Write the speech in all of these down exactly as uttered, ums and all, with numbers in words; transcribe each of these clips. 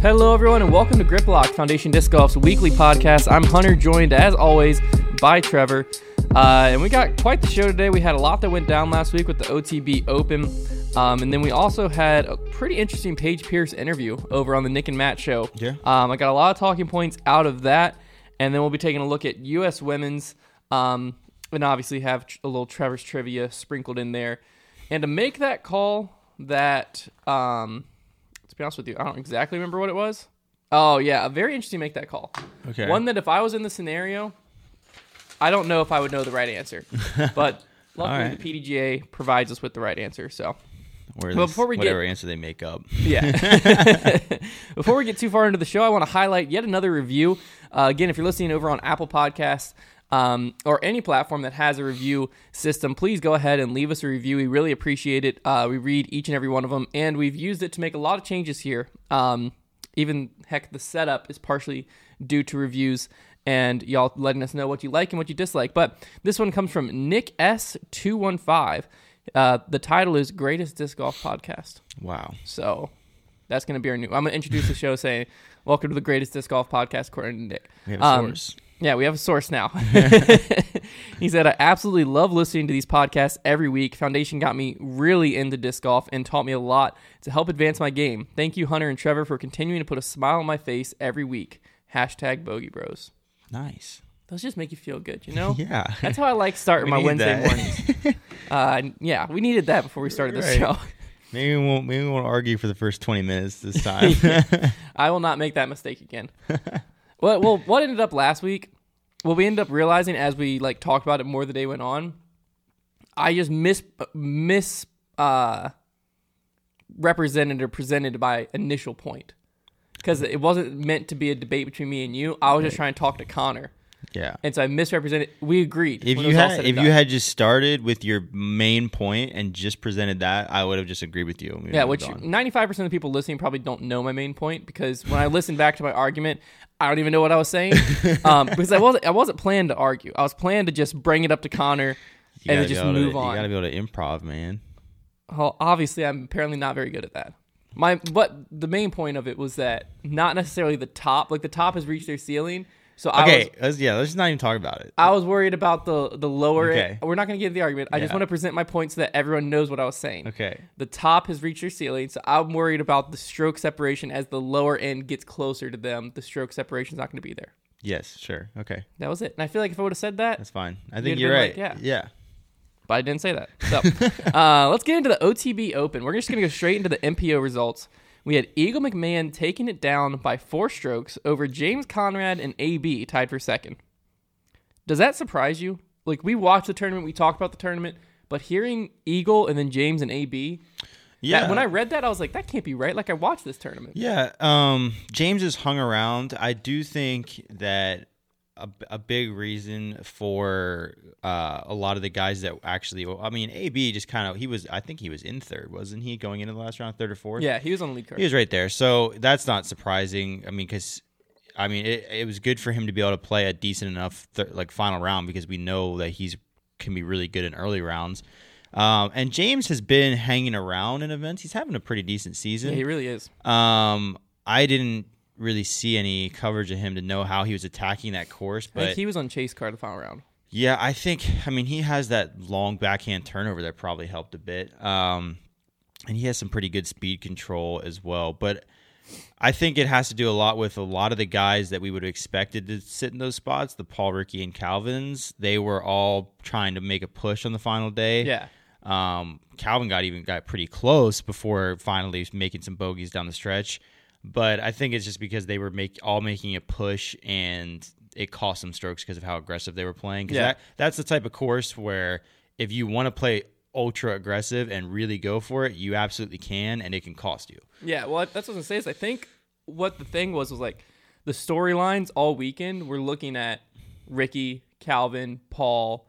Hello, everyone, and welcome to Griplock, Foundation Disc Golf's weekly podcast. I'm Hunter, joined, as always, by Trevor. Uh, and we got quite the show today. We had a lot that went down last week with the O T B Open. Um, and then we also had a pretty interesting Paige Pierce interview over on the Nick and Matt show. Yeah. Um, I got a lot of talking points out of that. And then we'll be taking a look at U S. Women's. Um, and obviously have a little Trevor's trivia sprinkled in there. And to make that call that... Um, be honest with you, I don't exactly remember what it was. Oh yeah, a very interesting make that call. Okay. One that if I was in the scenario, I don't know if I would know the right answer. But luckily right. The P D G A provides us with the right answer. So or but before we whatever get, answer they make up. Yeah. Before we get too far into the show, I want to highlight yet another review. Uh, again, if you're listening over on Apple Podcasts um, or any platform that has a review system, please go ahead and leave us a review. We really appreciate it. Uh, we read each and every one of them, and we've used it to make a lot of changes here. Um, even, heck, the setup is partially due to reviews and y'all letting us know what you like and what you dislike. But this one comes from Nick S two fifteen. Uh, the title is Greatest Disc Golf Podcast. Wow. So that's going to be our new... I'm going to introduce the show saying, welcome to the Greatest Disc Golf Podcast, according to Nick. We have a um, source. Yeah, we have a source now. He said, I absolutely love listening to these podcasts every week. Foundation got me really into disc golf and taught me a lot to help advance my game. Thank you, Hunter and Trevor, for continuing to put a smile on my face every week. Hashtag Bogey Bros. Nice. Those just make you feel good, you know? Yeah. That's how I like starting my Wednesday that. mornings. uh, yeah, we needed that before we started right. this show. Maybe we won't, maybe we won't argue for the first twenty minutes this time. I will not make that mistake again. Well, well, what ended up last week, what we ended up realizing as we like talked about it more the day went on, I just mis, mis uh, represented or presented my initial point because it wasn't meant to be a debate between me and you. I was right. just trying to talk to Connor. Yeah. And so I misrepresented. We agreed. If you had if done. you had just started with your main point and just presented that, I would have just agreed with you. Yeah, which ninety-five percent of the people listening probably don't know my main point because when I listen back to my argument, I don't even know what I was saying um, because I wasn't I wasn't planning to argue. I was planning to just bring it up to Connor you and then just move to, on. You got to be able to improv, man. Well, obviously, I'm apparently not very good at that. My but the main point of it was that not necessarily the top, like the top has reached their ceiling. So okay, I was, let's, yeah, let's not even talk about it. I was worried about the, the lower. Okay. It, we're not going to get into the argument. I yeah. just want to present my point so that everyone knows what I was saying. Okay. The top has reached their ceiling, so I'm worried about the stroke separation as the lower end gets closer to them. The stroke separation is not going to be there. Yes, sure. Okay. That was it. And I feel like if I would have said that. That's fine. I think you're right. Like, yeah. Yeah. But I didn't say that. So uh, let's get into the O T B Open. We're just going to go straight into the M P O results. We had Eagle McMahon taking it down by four strokes over James Conrad and A B tied for second. Does that surprise you? Like, we watched the tournament, we talked about the tournament, but hearing Eagle and then James and A B, yeah. That, when I read that, I was like, that can't be right. Like, I watched this tournament. Yeah, um, James has hung around. I do think that a, a big reason for uh, a lot of the guys that actually, I mean, A B just kind of, he was, I think he was in third, wasn't he, going into the last round, third or fourth? Yeah, he was on the lead card. He was right there. So that's not surprising. I mean, because, I mean, it, it was good for him to be able to play a decent enough, th- like, final round because we know that he's can be really good in early rounds. Um, and James has been hanging around in events. He's having a pretty decent season. Yeah, he really is. Um, I didn't really see any coverage of him to know how he was attacking that course, but I think he was on chase card the final round. Yeah, I think I mean he has that long backhand turnover that probably helped a bit. Um and he has some pretty good speed control as well, but I think it has to do a lot with a lot of the guys that we would have expected to sit in those spots, the Paul, Ricky and Calvins. They were all trying to make a push on the final day. Yeah. Um Calvin got even got pretty close before finally making some bogeys down the stretch. But I think it's just because they were make all making a push, and it cost them strokes because of how aggressive they were playing. Because yeah. that, that's the type of course where if you want to play ultra aggressive and really go for it, you absolutely can, and it can cost you. Yeah, well, that's what I was going to say is I think what the thing was was like the storylines all weekend were looking at Ricky, Calvin, Paul,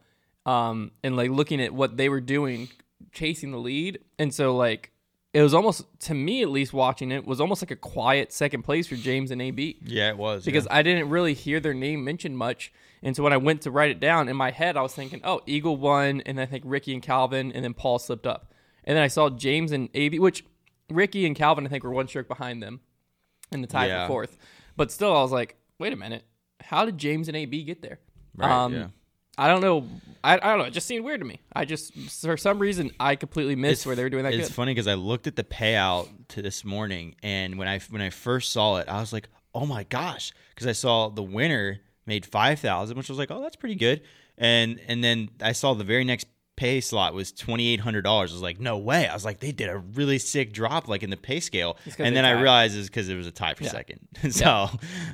um, and like looking at what they were doing, chasing the lead. And so like... It was almost, to me at least watching it, was almost like a quiet second place for James and A B. Yeah, it was. Because yeah. I didn't really hear their name mentioned much. And so when I went to write it down, in my head I was thinking, oh, Eagle won, and I think Ricky and Calvin, and then Paul slipped up. And then I saw James and A B, which Ricky and Calvin I think were one stroke behind them. in the tie yeah. for fourth. But still, I was like, wait a minute. How did James and A B get there? Right, um, yeah. I don't know. I, I don't know. It just seemed weird to me. I just, for some reason, I completely missed it's, where they were doing that. It's good. Funny because I looked at the payout to this morning, and when I when I first saw it, I was like, oh my gosh, because I saw the winner made five thousand, which was like, oh, that's pretty good. And and then I saw the very next pay slot was twenty-eight hundred dollars. I was like, no way. I was like, they did a really sick drop, like in the pay scale. And then I realized it's because it was a tie for yeah. second. So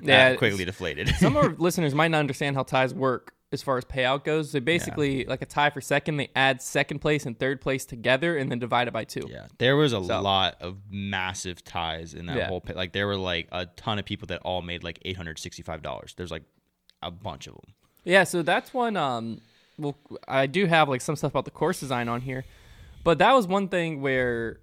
yeah. Yeah, quickly deflated. Some of our listeners might not understand how ties work as far as payout goes. They basically, yeah. like a tie for second, they add second place and third place together and then divide it by two. Yeah. There was a so. lot of massive ties in that yeah. whole pay. Like, there were like a ton of people that all made like eight hundred sixty-five dollars. There's like a bunch of them. Yeah. So that's one. Um, Well, I do have like some stuff about the course design on here, but that was one thing where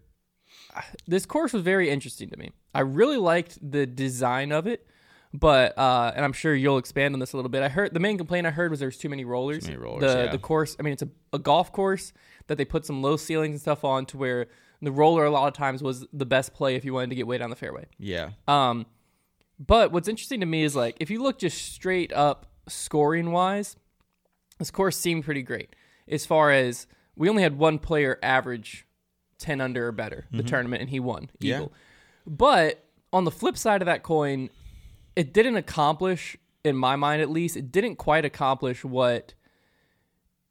I, this course was very interesting to me. I really liked the design of it, but uh, and I'm sure you'll expand on this a little bit. I heard the main complaint I heard was there's too many rollers. Too many rollers. The yeah. the course. I mean, it's a, a golf course that they put some low ceilings and stuff on to where the roller a lot of times was the best play if you wanted to get way down the fairway. Yeah. Um, but what's interesting to me is like if you look just straight up scoring wise. This course seemed pretty great as far as we only had one player average ten under or better the mm-hmm. tournament, and he won, Eagle. Yeah. But on the flip side of that coin, it didn't accomplish, in my mind at least, it didn't quite accomplish what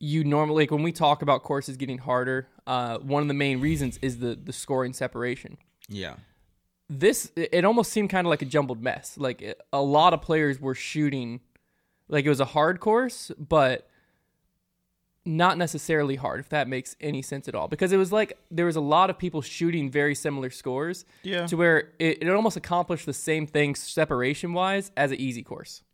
you normally, like when we talk about courses getting harder, uh, one of the main reasons is the the scoring separation. Yeah. This, it almost seemed kind of like a jumbled mess. Like it, a lot of players were shooting, like it was a hard course, but not necessarily hard, if that makes any sense at all, because it was like there was a lot of people shooting very similar scores yeah. to where it, it almost accomplished the same thing separation wise as an easy course.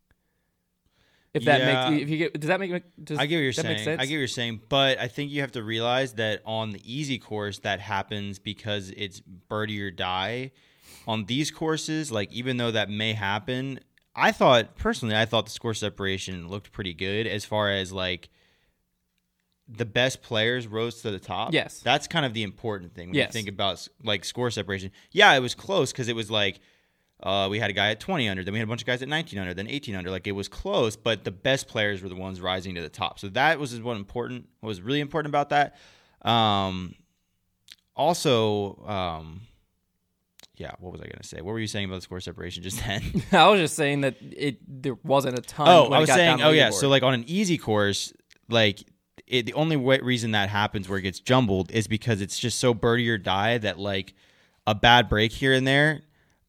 If that yeah. makes, if you get, does that make, does, I get what you're saying. I get what you're saying, but I think you have to realize that on the easy course that happens because it's birdie or die. On these courses, like even though that may happen, I thought personally, I thought the score separation looked pretty good as far as like, the best players rose to the top. Yes. That's kind of the important thing when yes. you think about like score separation. Yeah, it was close because it was like uh, we had a guy at twenty under, then we had a bunch of guys at nineteen under, then eighteen under. Like it was close, but the best players were the ones rising to the top. So that was what important. What was really important about that. Um, also, um, yeah, what was I going to say? What were you saying about the score separation just then? I was just saying that it there wasn't a ton. Oh, I was saying, oh yeah. So like on an easy course, like – It, the only way, reason that happens where it gets jumbled is because it's just so birdie or die that like a bad break here and there.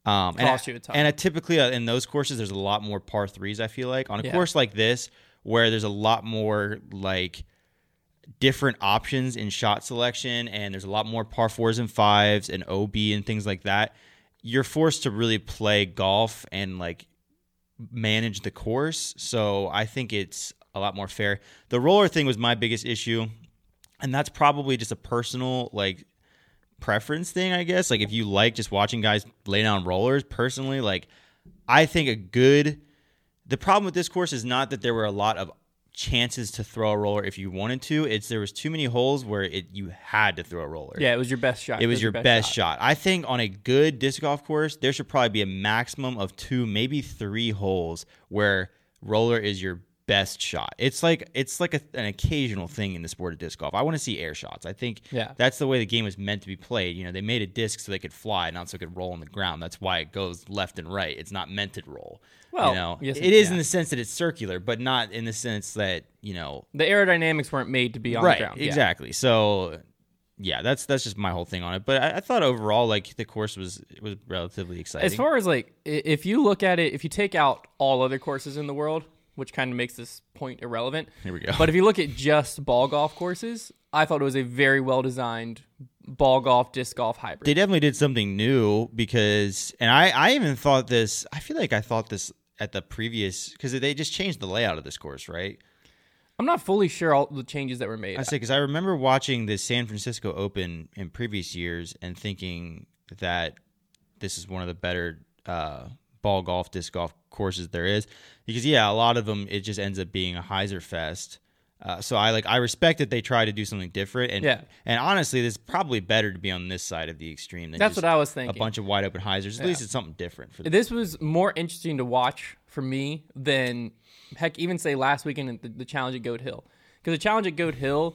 Um, and you a and I typically uh, in those courses, there's a lot more par threes. I feel like on a yeah. course like this, where there's a lot more like different options in shot selection, and there's a lot more par fours and fives and O B and things like that. You're forced to really play golf and like manage the course. So I think it's a lot more fair. The roller thing was my biggest issue, and that's probably just a personal like preference thing, I guess. Like if you like just watching guys lay down rollers, personally, like I think a good the problem with this course is not that there were a lot of chances to throw a roller if you wanted to. It's there was too many holes where it you had to throw a roller. Yeah, it was your best shot. It was, it was your, your best, best shot. shot. I think on a good disc golf course, there should probably be a maximum of two, maybe three holes where roller is your best shot. It's like it's like a, an occasional thing in the sport of disc golf. I want to see air shots. I think yeah. that's the way the game is meant to be played. You know, they made a disc so they could fly, not so it could roll on the ground. That's why it goes left and right. It's not meant to roll. Well, you know, yes, it, it is yeah. in the sense that it's circular, but not in the sense that you know the aerodynamics weren't made to be on right, the ground. Exactly. Yeah. So yeah, that's that's just my whole thing on it. But I, I thought overall, like the course was was relatively exciting. As far as like if you look at it, if you take out all other courses in the world, which kind of makes this point irrelevant. Here we go. But if you look at just ball golf courses, I thought it was a very well-designed ball golf, disc golf hybrid. They definitely did something new because, and I, I even thought this, I feel like I thought this at the previous, because they just changed the layout of this course, right? I'm not fully sure all the changes that were made. I say, because I remember watching the San Francisco Open in previous years and thinking that this is one of the better uh, ball golf, disc golf courses there is, because yeah, a lot of them it just ends up being a hyzer fest Uh, so I like I respect that they try to do something different, and yeah. and honestly, it's probably better to be on this side of the extreme than that's just what I was thinking. A bunch of wide open hyzers. At yeah. least it's something different. For them. This was more interesting to watch for me than heck, even say last weekend at the, the Challenge at Goat Hill, because the Challenge at Goat Hill,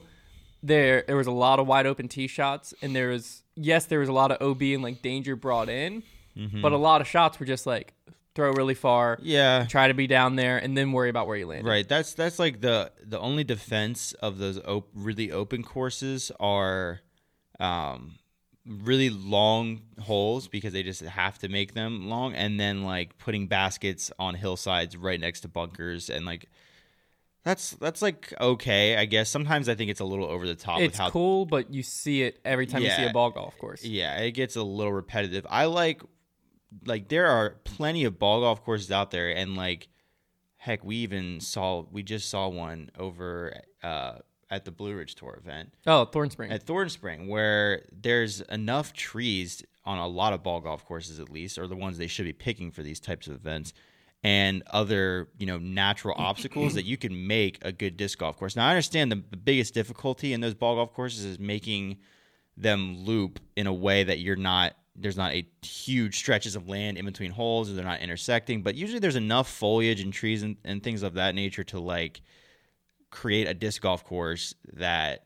there there was a lot of wide open tee shots, and there was yes, there was a lot of O B and like danger brought in, mm-hmm. but a lot of shots were just like. Throw really far, yeah. Try to be down there, and then worry about where you land. Right. That's that's like the the only defense of those op- really open courses are um, really long holes because they just have to make them long, and then like putting baskets on hillsides right next to bunkers, and like that's that's like okay, I guess. Sometimes I think it's a little over the top. It's with how cool, but you see it every time yeah, you see a ball golf course. Yeah, it gets a little repetitive. I like. Like there are plenty of ball golf courses out there, and like, heck, we even saw we just saw one over uh, at the Blue Ridge Tour event. Oh, Thorn Spring at Thorn Spring, where there's enough trees on a lot of ball golf courses, at least, or the ones they should be picking for these types of events, and other you know natural obstacles that you can make a good disc golf course. Now, I understand the, the biggest difficulty in those ball golf courses is making them loop in a way that you're not. There's not a huge stretches of land in between holes, or they're not intersecting, but usually there's enough foliage and trees and, and things of that nature to like create a disc golf course that,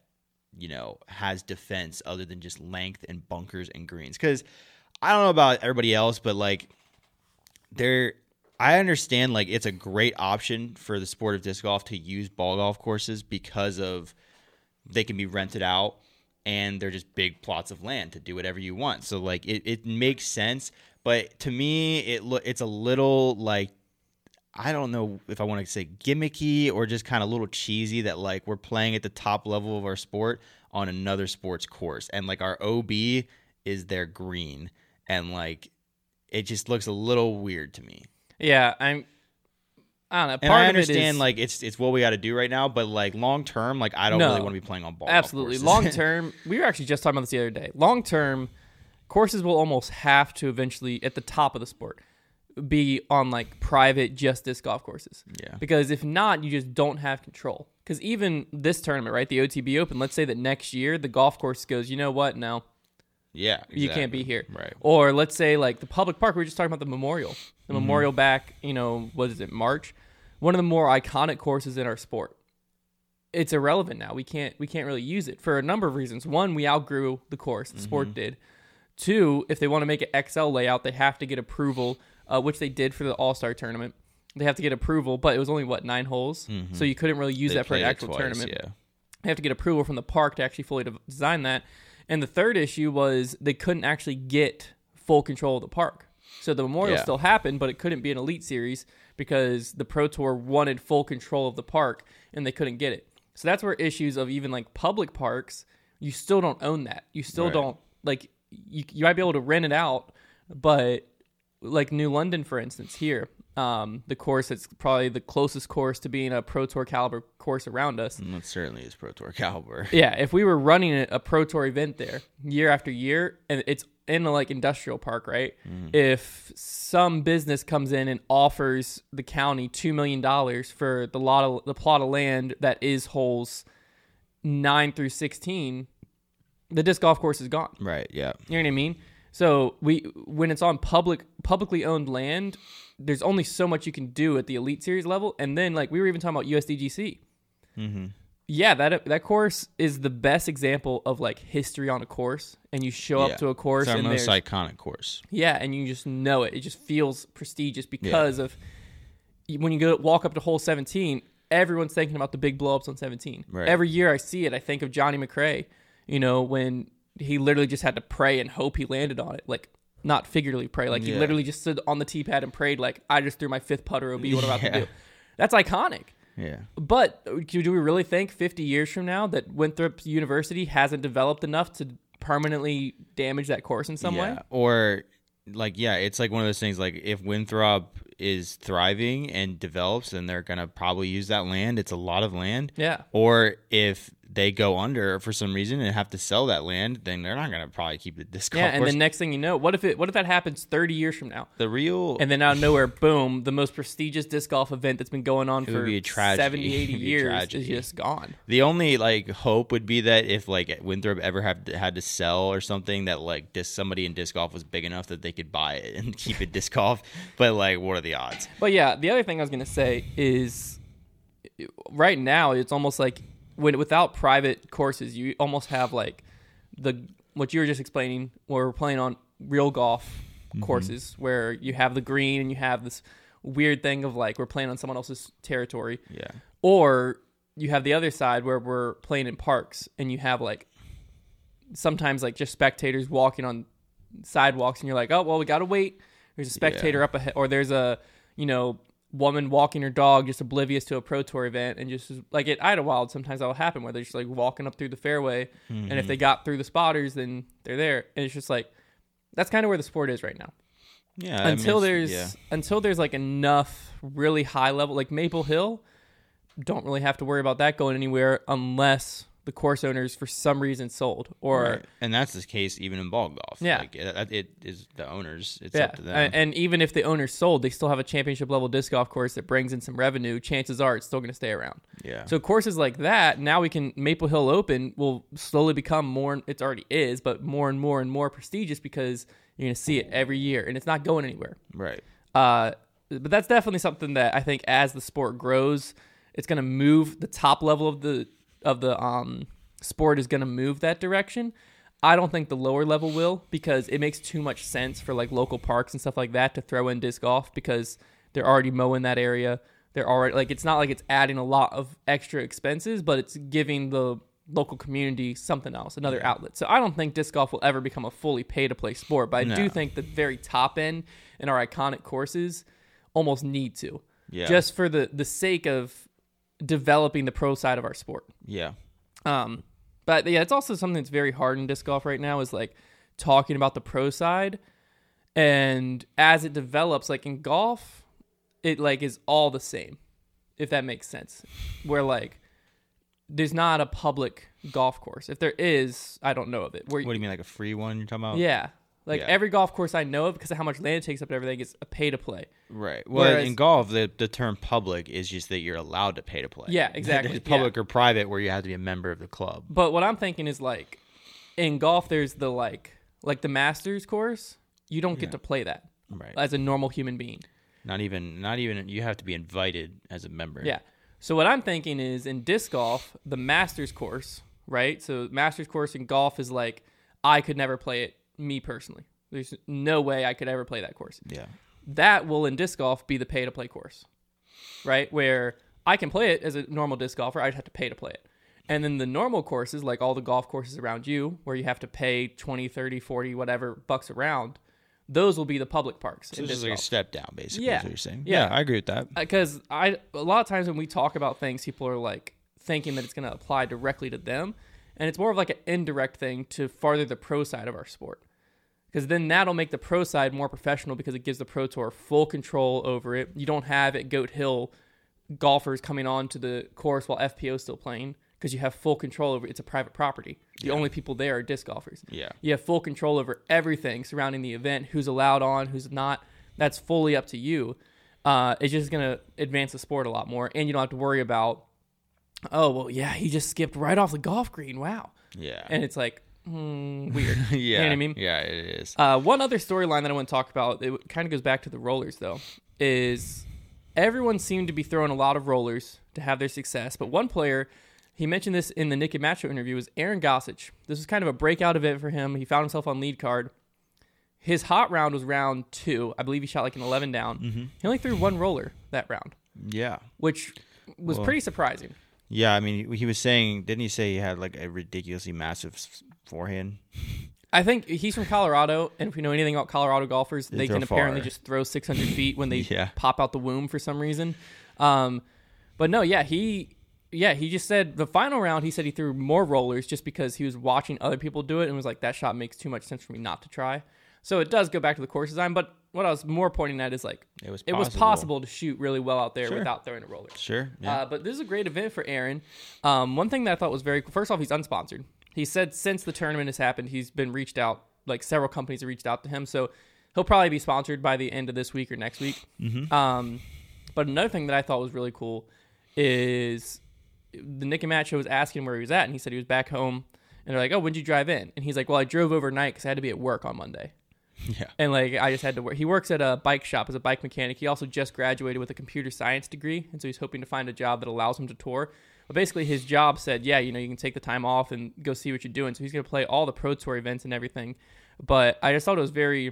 you know, has defense other than just length and bunkers and greens. Cause I don't know about everybody else, but like there, I understand like it's a great option for the sport of disc golf to use ball golf courses because of they can be rented out. And they're just big plots of land to do whatever you want. So, like, it, it makes sense. But to me, it lo- it's a little, like, I don't know if I want to say gimmicky or just kind of a little cheesy that, like, we're playing at the top level of our sport on another sports course. And, like, our O B is their green. And, like, it just looks a little weird to me. Yeah, I'm... I don't know. Part and I understand, of it is, like, it's it's what we got to do right now, but, like, long-term, like, I don't no, really want to be playing on ball. Absolutely. Long-term, we were actually just talking about this the other day. Long-term, courses will almost have to eventually, at the top of the sport, be on, like, private just disc golf courses. Yeah. Because if not, you just don't have control. Because even this tournament, right, the O T B Open, let's say that next year the golf course goes, you know what, no. Yeah, exactly. You can't be here. Right. Or let's say, like, the public park, we were just talking about the Memorial. The mm-hmm. Memorial back, you know, what is it, March? One of the more iconic courses in our sport. It's irrelevant now. We can't we can't really use it for a number of reasons. One, we outgrew the course. The mm-hmm. sport did. Two, if they want to make an X L layout, they have to get approval, uh, which they did for the All-Star Tournament. They have to get approval, but it was only, what, nine holes? Mm-hmm. So you couldn't really use they that for an actual twice, tournament. Yeah. They have to get approval from the park to actually fully design that. And the third issue was they couldn't actually get full control of the park. So the Memorial yeah. still happened, but it couldn't be an Elite Series because the Pro Tour wanted full control of the park, and they couldn't get it. So that's where issues of even, like, public parks, you still don't own that. You still right. don't, like, you, you might be able to rent it out, but, like, New London, for instance, here, um, the course that's probably the closest course to being a Pro Tour caliber course around us. It certainly is Pro Tour caliber. Yeah, if we were running a, a Pro Tour event there year after year, and it's in a, like, industrial park, right? Mm. If some business comes in and offers the county two million dollars for the lot of the plot of land that is holes nine through sixteen, the disc golf course is gone. Right, yeah. You know what I mean? So we when it's on public publicly owned land, there's only so much you can do at the Elite Series level. And then, like, we were even talking about U S D G C. Mm-hmm. Yeah, that that course is the best example of, like, history on a course, and you show yeah. up to a course. It's our and most iconic course. Yeah, and you just know it. It just feels prestigious because yeah. of when you go walk up to hole seventeen, everyone's thinking about the big blow-ups on seventeen. Right. Every year I see it, I think of Johnny McRae, you know, when he literally just had to pray and hope he landed on it. Like, not figuratively pray. Like, yeah. he literally just stood on the tee pad and prayed, like, I just threw my fifth putter O B, what am I about to do? That's iconic. Yeah, but do we really think fifty years from now that Winthrop University hasn't developed enough to permanently damage that course in some yeah. way? Or, like, yeah, it's like one of those things, like, if Winthrop is thriving and develops, then they're going to probably use that land. It's a lot of land. Yeah. Or if they go under for some reason and have to sell that land, then they're not going to probably keep the disc golf course. Yeah, and the next thing you know, what if it? What if that happens thirty years from now? The real... And then out of nowhere, boom, the most prestigious disc golf event that's been going on for seventy, eighty years is just gone. The only like hope would be that if like Winthrop ever had to, had to sell or something, that like just somebody in disc golf was big enough that they could buy it and keep it disc golf. But like, what are the odds? But yeah, the other thing I was going to say is right now it's almost like, when without private courses, you almost have like the what you were just explaining, where we're playing on real golf mm-hmm. courses where you have the green and you have this weird thing of like we're playing on someone else's territory. Yeah. Or you have the other side where we're playing in parks and you have like sometimes like just spectators walking on sidewalks and you're like, oh, well, we got to wait. There's a spectator yeah. up ahead, or there's a, you know, woman walking her dog just oblivious to a pro tour event, and just like at Idlewild sometimes that will happen where they're just like walking up through the fairway mm-hmm. and if they got through the spotters then they're there, and it's just like that's kind of where the sport is right now. Yeah, until I mean, there's yeah. until there's like enough really high level like Maple Hill, don't really have to worry about that going anywhere unless the course owners for some reason sold or right. and that's the case even in ball golf. Yeah, like, it, it is the owners. It's yeah. up to them. And even if the owners sold, they still have a championship level disc golf course that brings in some revenue. Chances are it's still going to stay around. Yeah. So courses like that now we can Maple Hill Open will slowly become more. It already is, but more and more and more prestigious because you're going to see it every year, and it's not going anywhere. Right. Uh, but that's definitely something that I think as the sport grows, it's going to move the top level of the. of the um sport is going to move that direction. I don't think the lower level will, because it makes too much sense for like local parks and stuff like that to throw in disc golf because they're already mowing that area. They're already like, it's not like it's adding a lot of extra expenses, but it's giving the local community something else, another outlet. So I don't think disc golf will ever become a fully pay-to-play sport, but I no. do think the very top end and our iconic courses almost need to yeah. just for the the sake of developing the pro side of our sport. Yeah. Um, but yeah, it's also something that's very hard in disc golf right now is like talking about the pro side, and as it develops, like in golf, it like is all the same, if that makes sense, where like there's not a public golf course. If there is, I don't know of it. Where, what do you mean? Like a free one you're talking about? Yeah. Like, yeah. every golf course I know of, because of how much land it takes up and everything, is a pay-to-play. Right. Well, whereas, in golf, the, the term public is just that you're allowed to pay-to-play. Yeah, exactly. It's public yeah. or private where you have to be a member of the club. But what I'm thinking is, like, in golf, there's the, like, like the Masters course. You don't get yeah. to play that right. as a normal human being. Not even, not even, you have to be invited as a member. Yeah. So what I'm thinking is, in disc golf, the Masters course, right? So Masters course in golf is, like, I could never play it. Me personally, there's no way I could ever play that course. Yeah, that will in disc golf be the pay to play course, right? Where I can play it as a normal disc golfer, I'd have to pay to play it. And then the normal courses, like all the golf courses around you, where you have to pay twenty, thirty, forty, whatever bucks a round, those will be the public parks. So it's just like golf. A step down, basically. Yeah, is what you're saying. Yeah. yeah, I agree with that. Because I a lot of times when we talk about things, people are like thinking that it's going to apply directly to them, and it's more of like an indirect thing to farther the pro side of our sport. Because then that'll make the pro side more professional, because it gives the pro tour full control over it. You don't have at Goat Hill golfers coming on to the course while F P O is still playing, because you have full control over it. It's a private property. The yeah. only people there are disc golfers. Yeah, you have full control over everything surrounding the event, who's allowed on, who's not. That's fully up to you. Uh, it's just going to advance the sport a lot more, and you don't have to worry about, oh, well, yeah, he just skipped right off the golf green. Wow. Yeah. And it's like, Mm, weird. yeah. You know what I mean? Yeah, it is. Uh, one other storyline that I want to talk about, it kind of goes back to the rollers, though, is everyone seemed to be throwing a lot of rollers to have their success. But one player, he mentioned this in the Nick and Matt show interview, was Aaron Gossage. This was kind of a breakout event for him. He found himself on lead card. His hot round was round two. I believe he shot like an eleven down. Mm-hmm. He only threw one roller that round. Yeah. Which was well, pretty surprising. Yeah, I mean, he was saying, didn't he say he had like a ridiculously massive forehand? I think he's from Colorado, and if we know anything about Colorado golfers, they, they can far. apparently just throw six hundred feet when they yeah. pop out the womb for some reason. Um, but no, yeah, he yeah he just said the final round, he said he threw more rollers just because he was watching other people do it and was like, that shot makes too much sense for me not to try. So it does go back to the course design, but what I was more pointing at is like it was possible, it was possible to shoot really well out there sure. without throwing a roller. Sure. Yeah. Uh, but this is a great event for Aaron. Um, one thing that I thought was very cool, first off, he's unsponsored. He said since the tournament has happened, he's been reached out, like several companies have reached out to him. So he'll probably be sponsored by the end of this week or next week. Mm-hmm. Um, but another thing that I thought was really cool is the Nick and Matt show was asking where he was at, and he said he was back home. And they're like, oh, when'd you drive in? And he's like, well, I drove overnight because I had to be at work on Monday. Yeah. And like, I just had to work. He works at a bike shop as a bike mechanic. He also just graduated with a computer science degree. And so he's hoping to find a job that allows him to tour. But basically his job said, yeah, you know, you can take the time off and go see what you're doing. So he's going to play all the pro tour events and everything. But I just thought it was very,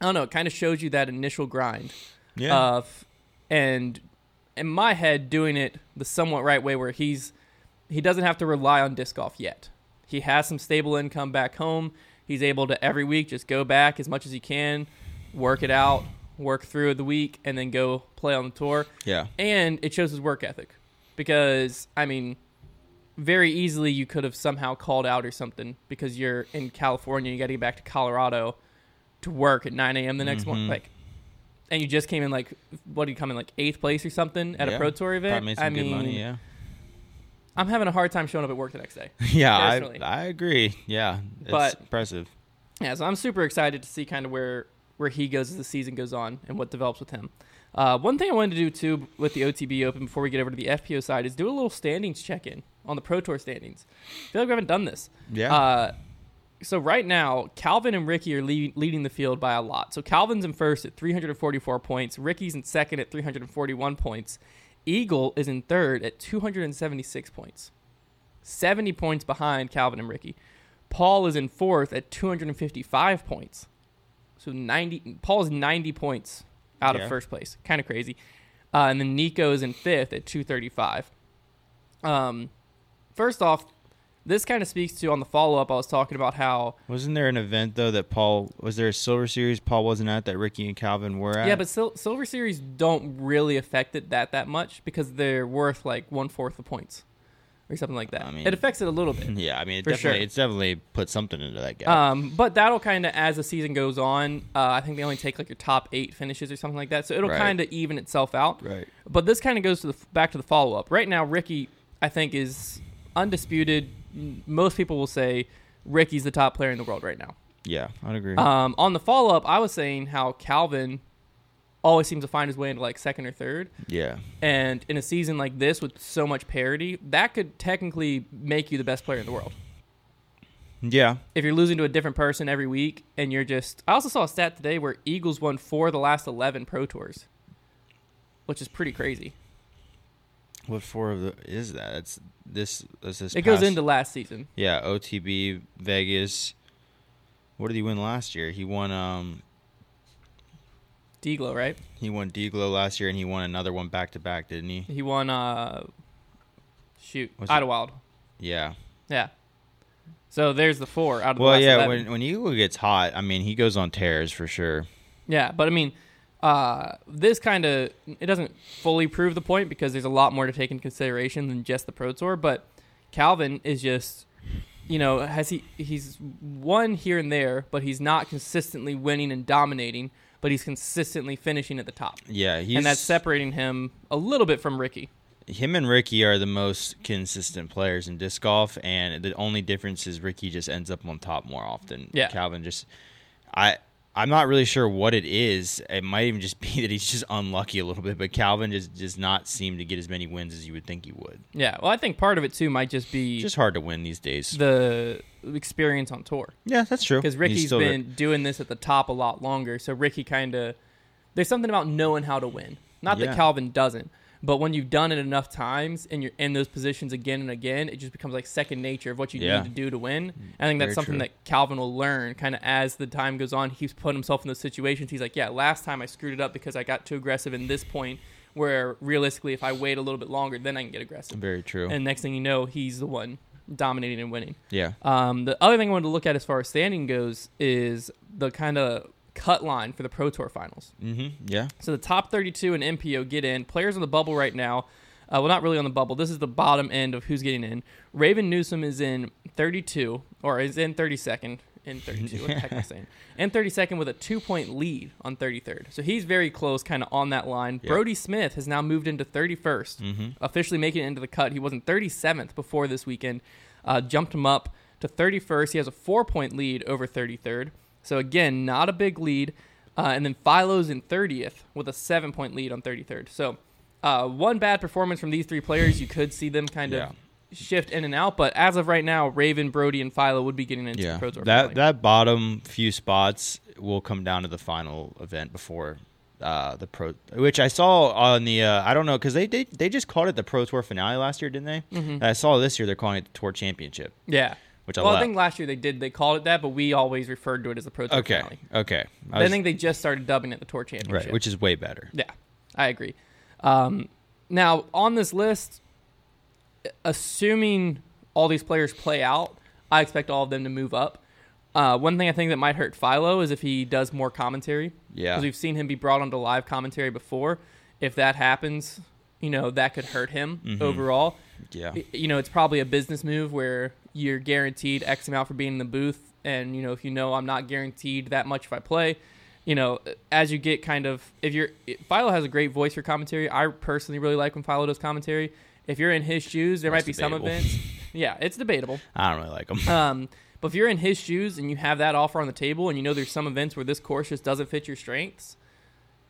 I don't know, it kind of shows you that initial grind. Yeah. Of, and in my head, doing it the somewhat right way where he's, he doesn't have to rely on disc golf yet. He has some stable income back home. He's able to every week just go back as much as he can, work it out, work through the week, and then go play on the tour. Yeah. And it shows his work ethic because, I mean, very easily you could have somehow called out or something because you're in California. You got to get back to Colorado to work at nine a.m. the next mm-hmm. morning. Like, and you just came in like, what did you come in, like eighth place or something at yeah. a pro tour event? Probably made some I good mean, money, yeah. I'm having a hard time showing up at work the next day. Yeah, I, I agree. Yeah, it's but, impressive. Yeah, so I'm super excited to see kind of where, where he goes as the season goes on and what develops with him. Uh, one thing I wanted to do, too, with the O T B Open before we get over to the F P O side is do a little standings check-in on the Pro Tour standings. I feel like we haven't done this. Yeah. Uh, so right now, Calvin and Ricky are lead, leading the field by a lot. So Calvin's in first at three hundred forty-four points. Ricky's in second at three hundred forty-one points. Eagle is in third at two hundred seventy-six points, seventy points behind Calvin and Ricky. Paul is in fourth at two hundred fifty-five points. So ninety Paul's ninety points out yeah. of first place. Kind of crazy. Uh, and then Nico is in fifth at two thirty-five. Um, first off, this kind of speaks to on the follow-up I was talking about how... Wasn't there an event, though, that Paul... Was there a Silver Series Paul wasn't at that Ricky and Calvin were at? Yeah, but Sil- Silver Series don't really affect it that that much because they're worth, like, one-fourth of points or something like that. I mean, it affects it a little bit. Yeah, I mean, it definitely, sure. it's definitely put something into that gap. Um, but that'll kind of, as the season goes on, uh, I think they only take, like, your top eight finishes or something like that, so it'll right. kind of even itself out. Right. But this kind of goes to the back to the follow-up. Right now, Ricky, I think, is undisputed... Most people will say Ricky's the top player in the world right now. Yeah, I'd agree. Um, on the follow-up, I was saying how Calvin always seems to find his way into, like, second or third. Yeah. And in a season like this with so much parity, that could technically make you the best player in the world. Yeah. If you're losing to a different person every week and you're just... I also saw a stat today where Eagles won four of the last eleven Pro Tours, which is pretty crazy. What four of the is that? It's this. It's this. It past, goes into last season. Yeah, O T B Vegas. What did he win last year? He won um. D-Glow, right? He won D-Glow last year, and he won another one back to back, didn't he? He won uh, shoot, Idlewild. Yeah. Yeah. So there's the four out of well, the last yeah. eleven. When when Eagle gets hot, I mean, he goes on tears for sure. Yeah, but I mean. Uh, this kind of, it doesn't fully prove the point because there's a lot more to take into consideration than just the Pro Tour, but Calvin is just, you know, has he, he's won here and there, but he's not consistently winning and dominating, but he's consistently finishing at the top. Yeah. He's, and that's separating him a little bit from Ricky. Him and Ricky are the most consistent players in disc golf, and the only difference is Ricky just ends up on top more often. Yeah. Calvin just, I... I'm not really sure what it is. It might even just be that he's just unlucky a little bit, but Calvin just does not seem to get as many wins as you would think he would. Yeah, well, I think part of it, too, might just be... Just hard to win these days. The experience on tour. Yeah, that's true. Because Ricky's been there. doing this at the top a lot longer, so Ricky kind of... There's something about knowing how to win. Not yeah. that Calvin doesn't, but when you've done it enough times and you're in those positions again and again, it just becomes like second nature of what you yeah. need to do to win. I think that's Very something true. that Calvin will learn kind of as the time goes on. He keeps putting himself in those situations. He's like, yeah, last time I screwed it up because I got too aggressive in this point where realistically if I wait a little bit longer, then I can get aggressive. Very true. And next thing you know, he's the one dominating and winning. Yeah. Um, the other thing I wanted to look at as far as standing goes is the kind of cut line for the Pro Tour finals. Mm-hmm. Yeah. So the top thirty-two and M P O get in. Players on the bubble right now. Uh, well, not really on the bubble. This is the bottom end of who's getting in. Raven Newsom is in thirty-two, or is in thirty-second. and thirty-two. What the heck am I saying? And thirty-second with a two-point lead on thirty-third. So he's very close, kind of on that line. Yep. Brody Smith has now moved into thirty-first, mm-hmm. officially making it into the cut. He was in thirty-seventh before this weekend, uh, jumped him up to thirty-first. He has a four-point lead over thirty-third. So, again, not a big lead. Uh, and then Philo's in thirtieth with a seven-point lead on thirty-third. So, uh, one bad performance from these three players. You could see them kind yeah. of shift in and out, but as of right now, Raven, Brody, and Philo would be getting into yeah. the Pro Tour. That, that bottom few spots will come down to the final event before uh, the Pro, which I saw on the, uh, I don't know, because they, they, they just called it the Pro Tour finale last year, didn't they? Mm-hmm. And I saw this year they're calling it the Tour Championship. Yeah. Which I well, love. I think last year they did. They called it that, but we always referred to it as the Pro Tour okay. finale. Okay. I, was, I think they just started dubbing it the Tour Championship. Right, which is way better. Yeah, I agree. Um, now, on this list, assuming all these players play out, I expect all of them to move up. Uh, one thing I think that might hurt Philo is if he does more commentary. Yeah. Because we've seen him be brought onto live commentary before. If that happens, you know, that could hurt him mm-hmm. overall. Yeah. You know, it's probably a business move where you're guaranteed X amount for being in the booth. And, you know, if you know I'm not guaranteed that much if I play, you know, as you get kind of, if you're, Philo has a great voice for commentary. I personally really like when Philo does commentary. If you're in his shoes, there That's might be debatable. Some events. Yeah, it's debatable. I don't really like them. Um, but if you're in his shoes and you have that offer on the table and you know there's some events where this course just doesn't fit your strengths,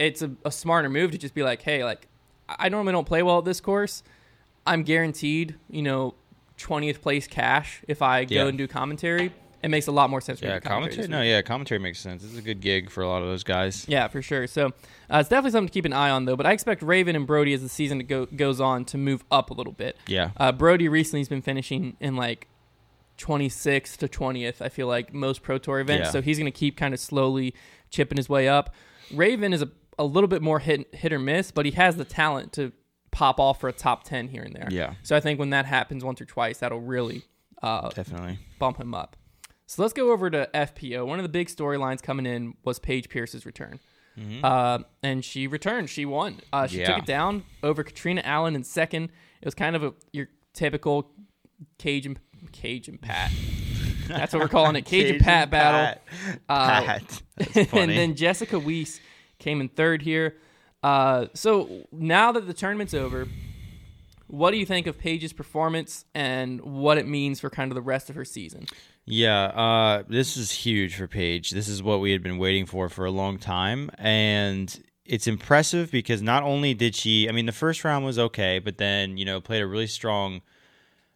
it's a, a smarter move to just be like, hey, like, I normally don't play well at this course. I'm guaranteed, you know, twentieth place cash if I go yeah. and do commentary. It makes a lot more sense. For yeah, commentary. commentary no, yeah, commentary makes sense. This is a good gig for a lot of those guys. Yeah, for sure. So uh, it's definitely something to keep an eye on, though. But I expect Raven and Brody, as the season go- goes on, to move up a little bit. Yeah. Uh, Brody recently has been finishing in like twenty-sixth to twentieth, I feel like, most Pro Tour events. Yeah. So he's going to keep kind of slowly chipping his way up. Raven is a, a little bit more hit, hit or miss, but he has the talent to pop off for a top ten here and there. Yeah. So I think when that happens once or twice, that'll really uh, definitely bump him up. So let's go over to F P O. One of the big storylines coming in was Paige Pierce's return. Mm-hmm. Uh, and she returned. She won. Uh, she yeah. took it down over Katrina Allen in second. It was kind of a your typical Cajun, Cajun Pat. That's what we're calling it. Cajun, Cajun Pat, Pat battle. Uh, Pat. That's funny. And then Jessica Weiss came in third here. Uh, so now that the tournament's over, what do you think of Paige's performance and what it means for kind of the rest of her season? Yeah, uh, this is huge for Paige. This is what we had been waiting for for a long time, and it's impressive because not only did she, I mean, the first round was okay, but then, you know, played a really strong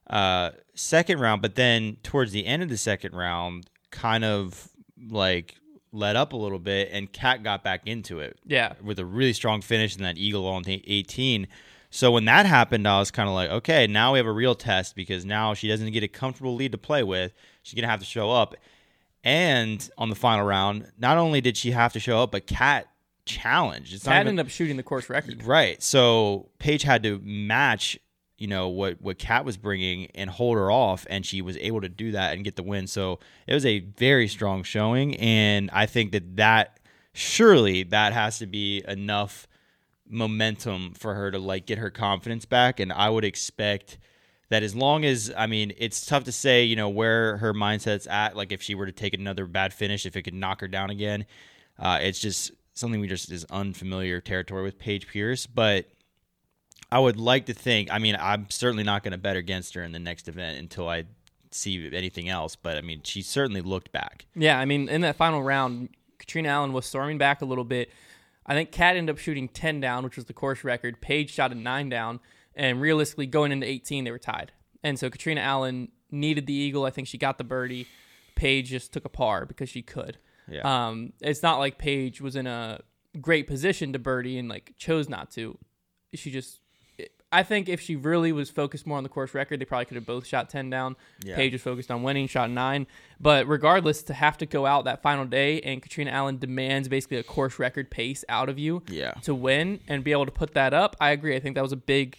uh, second round, but then towards the end of the second round, kind of like let up a little bit, and Kat got back into it. Yeah, with a really strong finish in that Eagle on eighteen. So when that happened, I was kind of like, okay, now we have a real test because now she doesn't get a comfortable lead to play with. She's going to have to show up. And on the final round, not only did she have to show up, but Kat challenged. It's Kat not even, ended up shooting the course record. Right. So Paige had to match, you know, what, what Kat was bringing and hold her off, and she was able to do that and get the win. So it was a very strong showing, and I think that that surely that has to be enough momentum for her to like get her confidence back. And I would expect that, as long as, I mean, it's tough to say, you know, where her mindset's at, like if she were to take another bad finish, if it could knock her down again, uh it's just something we just is unfamiliar territory with Paige Pierce. But I would like to think, I mean, I'm certainly not going to bet against her in the next event until I see anything else, but I mean, she certainly looked back. Yeah, I mean, in that final round, Katrina Allen was storming back a little bit. I think Kat ended up shooting ten down, which was the course record. Paige shot a nine down, and realistically, going into eighteen, they were tied. And so Katrina Allen needed the Eagle. I think she got the birdie. Paige just took a par because she could. Yeah. Um, it's not like Paige was in a great position to birdie and like chose not to. She just, I think if she really was focused more on the course record, they probably could have both shot ten down. Yeah. Paige was focused on winning, shot nine. But regardless, to have to go out that final day, and Katrina Allen demands basically a course record pace out of you yeah. to win and be able to put that up, I agree. I think that was a big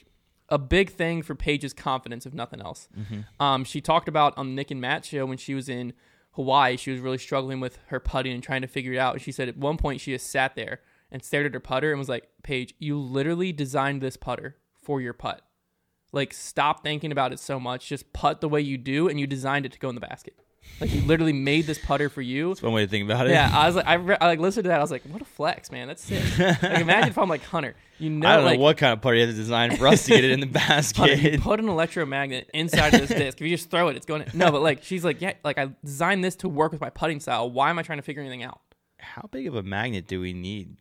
a big thing for Paige's confidence, if nothing else. Mm-hmm. Um, she talked about on the Nick and Matt show when she was in Hawaii, she was really struggling with her putting and trying to figure it out. She said at one point she just sat there and stared at her putter and was like, Paige, you literally designed this putter for your putt. Like, stop thinking about it so much. Just putt the way you do, and you designed it to go in the basket. Like, he literally made this putter for you. That's one way to think about it. Yeah, I was like, I, re- I like listened to that. I was like, what a flex, man. That's sick. Like, imagine if I'm like, Hunter, you know, I don't like, know what kind of putter you have to design for us to get it in the basket. Hunter, you put an electromagnet inside of this disc. If you just throw it, it's going to... No, but like, she's like, yeah, like, I designed this to work with my putting style. Why am I trying to figure anything out? How big of a magnet do we need?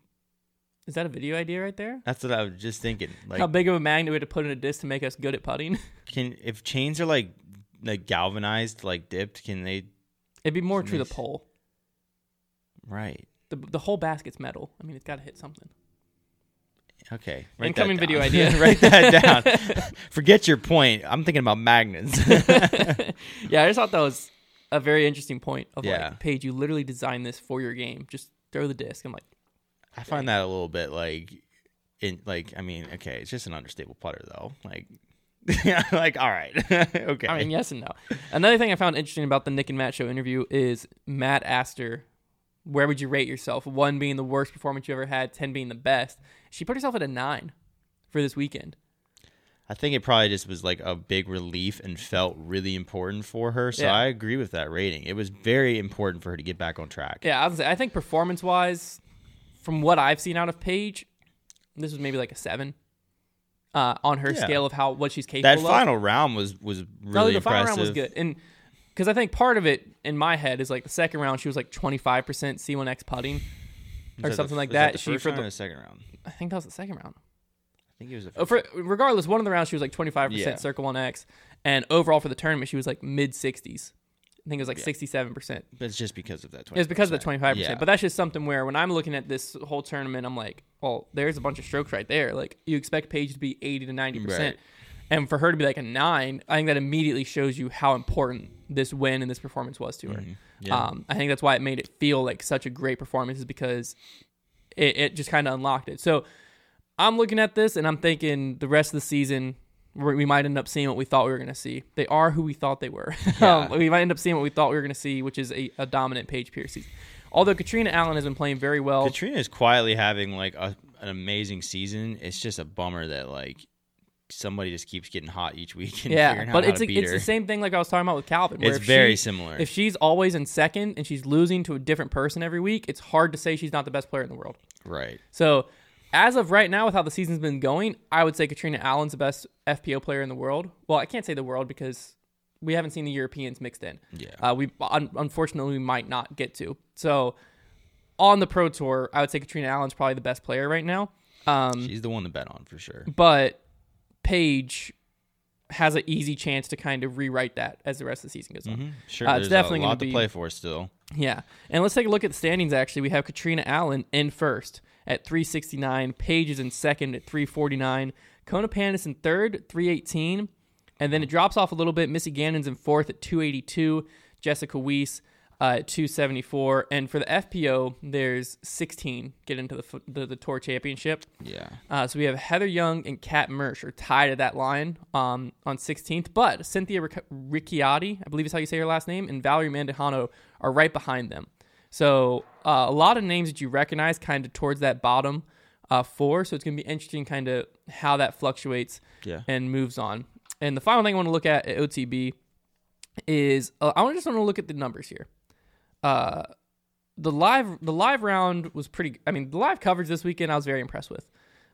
Is that a video idea right there? That's what I was just thinking. Like, how big of a magnet we had to put in a disc to make us good at putting? Can if chains are like like galvanized, like dipped, can they? It'd be more true to the pole. Right. The the whole basket's metal. I mean, it's got to hit something. Okay. Incoming video idea. Write that down. Forget your point. I'm thinking about magnets. Yeah, I just thought that was a very interesting point of yeah. like, Paige, you literally designed this for your game. Just throw the disc. I'm like. I find that a little bit like, in like I mean, okay, it's just an unstable putter though. Like, like all right, okay. I mean, yes and no. Another thing I found interesting about the Nick and Matt show interview is Matt asked her, "Where would you rate yourself? One being the worst performance you ever had, ten being the best." She put herself at a nine for this weekend. I think it probably just was like a big relief and felt really important for her. So yeah. I agree with that rating. It was very important for her to get back on track. Yeah, I was, I think performance wise. From what I've seen out of Paige, this was maybe like a seven uh, on her yeah. scale of how what she's capable of. That final of. round was, was really no, the impressive. The final round was good. And because I think part of it in my head is like the second round, she was like twenty-five percent C one X putting or something the, like that. that the she first for round the, or the second round? I think that was the second round. I think it was the first for, Regardless, one of the rounds, she was like twenty-five percent yeah. Circle one X. And overall for the tournament, she was like mid-sixties. I think it was like sixty-seven yeah. percent. But it's just because of that twenty-five percent. It's because of the twenty-five yeah. percent. But that's just something where when I'm looking at this whole tournament, I'm like, well, there's a bunch of strokes right there. Like you expect Paige to be eighty to ninety percent. Right. And for her to be like a nine, I think that immediately shows you how important this win and this performance was to her. Mm-hmm. Yeah. Um, I think that's why it made it feel like such a great performance, is because it, it just kinda unlocked it. So I'm looking at this and I'm thinking the rest of the season we might end up seeing what we thought we were going to see. They are who we thought they were. Yeah. Um, we might end up seeing what we thought we were going to see, which is a, a dominant Paige Pierce season. Although Katrina Allen has been playing very well. Katrina is quietly having like a, an amazing season. It's just a bummer that like somebody just keeps getting hot each week. And yeah, figuring out but how it's to like, beat it's her. The same thing like I was talking about with Calvin. Where it's very she, similar. If she's always in second and she's losing to a different person every week, it's hard to say she's not the best player in the world. Right. So. As of right now, with how the season's been going, I would say Katrina Allen's the best F P O player in the world. Well, I can't say the world because we haven't seen the Europeans mixed in. Yeah, uh, we un- unfortunately we might not get to. So on the Pro Tour, I would say Katrina Allen's probably the best player right now. Um, She's the one to bet on for sure. But Paige has an easy chance to kind of rewrite that as the rest of the season goes on. Mm-hmm. Sure, uh, it's there's definitely a lot be, to play for still. Yeah, and let's take a look at the standings, actually. We have Katrina Allen in first at three sixty-nine, Paige is in second at three forty-nine, Kona Panis in third, three eighteen, and then it drops off a little bit. Missy Gannon's in fourth at two eighty-two, Jessica Weiss uh, at two seventy-four, and for the F P O, there's sixteen get into the the, the Tour Championship. Yeah. Uh, so we have Heather Young and Kat Mersch are tied at that line um, on sixteenth, but Cynthia Ric- Ricciardi, I believe is how you say her last name, and Valerie Mandahano are right behind them. So uh, a lot of names that you recognize kind of towards that bottom uh, four. So it's going to be interesting kind of how that fluctuates yeah. and moves on. And the final thing I want to look at at O T B is uh, I just want to look at the numbers here. Uh, the live the live round was pretty, I mean, the live coverage this weekend I was very impressed with.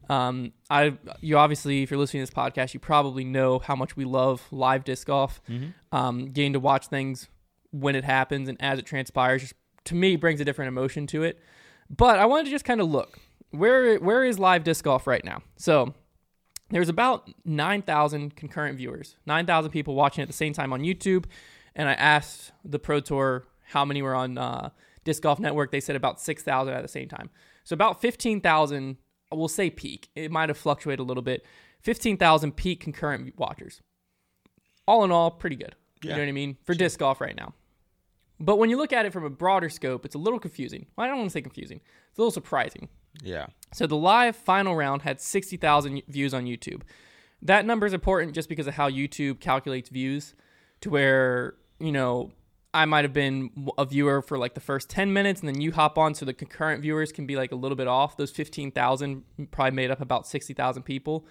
Um, I you obviously, if you're listening to this podcast, you probably know how much we love live disc golf, mm-hmm. um, getting to watch things when it happens and as it transpires, just to me, brings a different emotion to it. But I wanted to just kind of look. Where Where is live disc golf right now? So there's about nine thousand concurrent viewers, nine thousand people watching at the same time on YouTube. And I asked the Pro Tour how many were on uh, Disc Golf Network. They said about six thousand at the same time. So about fifteen thousand, we'll say peak. It might have fluctuated a little bit. fifteen thousand peak concurrent watchers. All in all, pretty good. Yeah. You know what I mean? For disc golf right now. But when you look at it from a broader scope, it's a little confusing. Well, I don't want to say confusing. It's a little surprising. Yeah. So the live final round had sixty thousand views on YouTube. That number is important just because of how YouTube calculates views to where, you know, I might have been a viewer for like the first ten minutes and then you hop on so the concurrent viewers can be like a little bit off. Those fifteen thousand probably made up about sixty thousand people.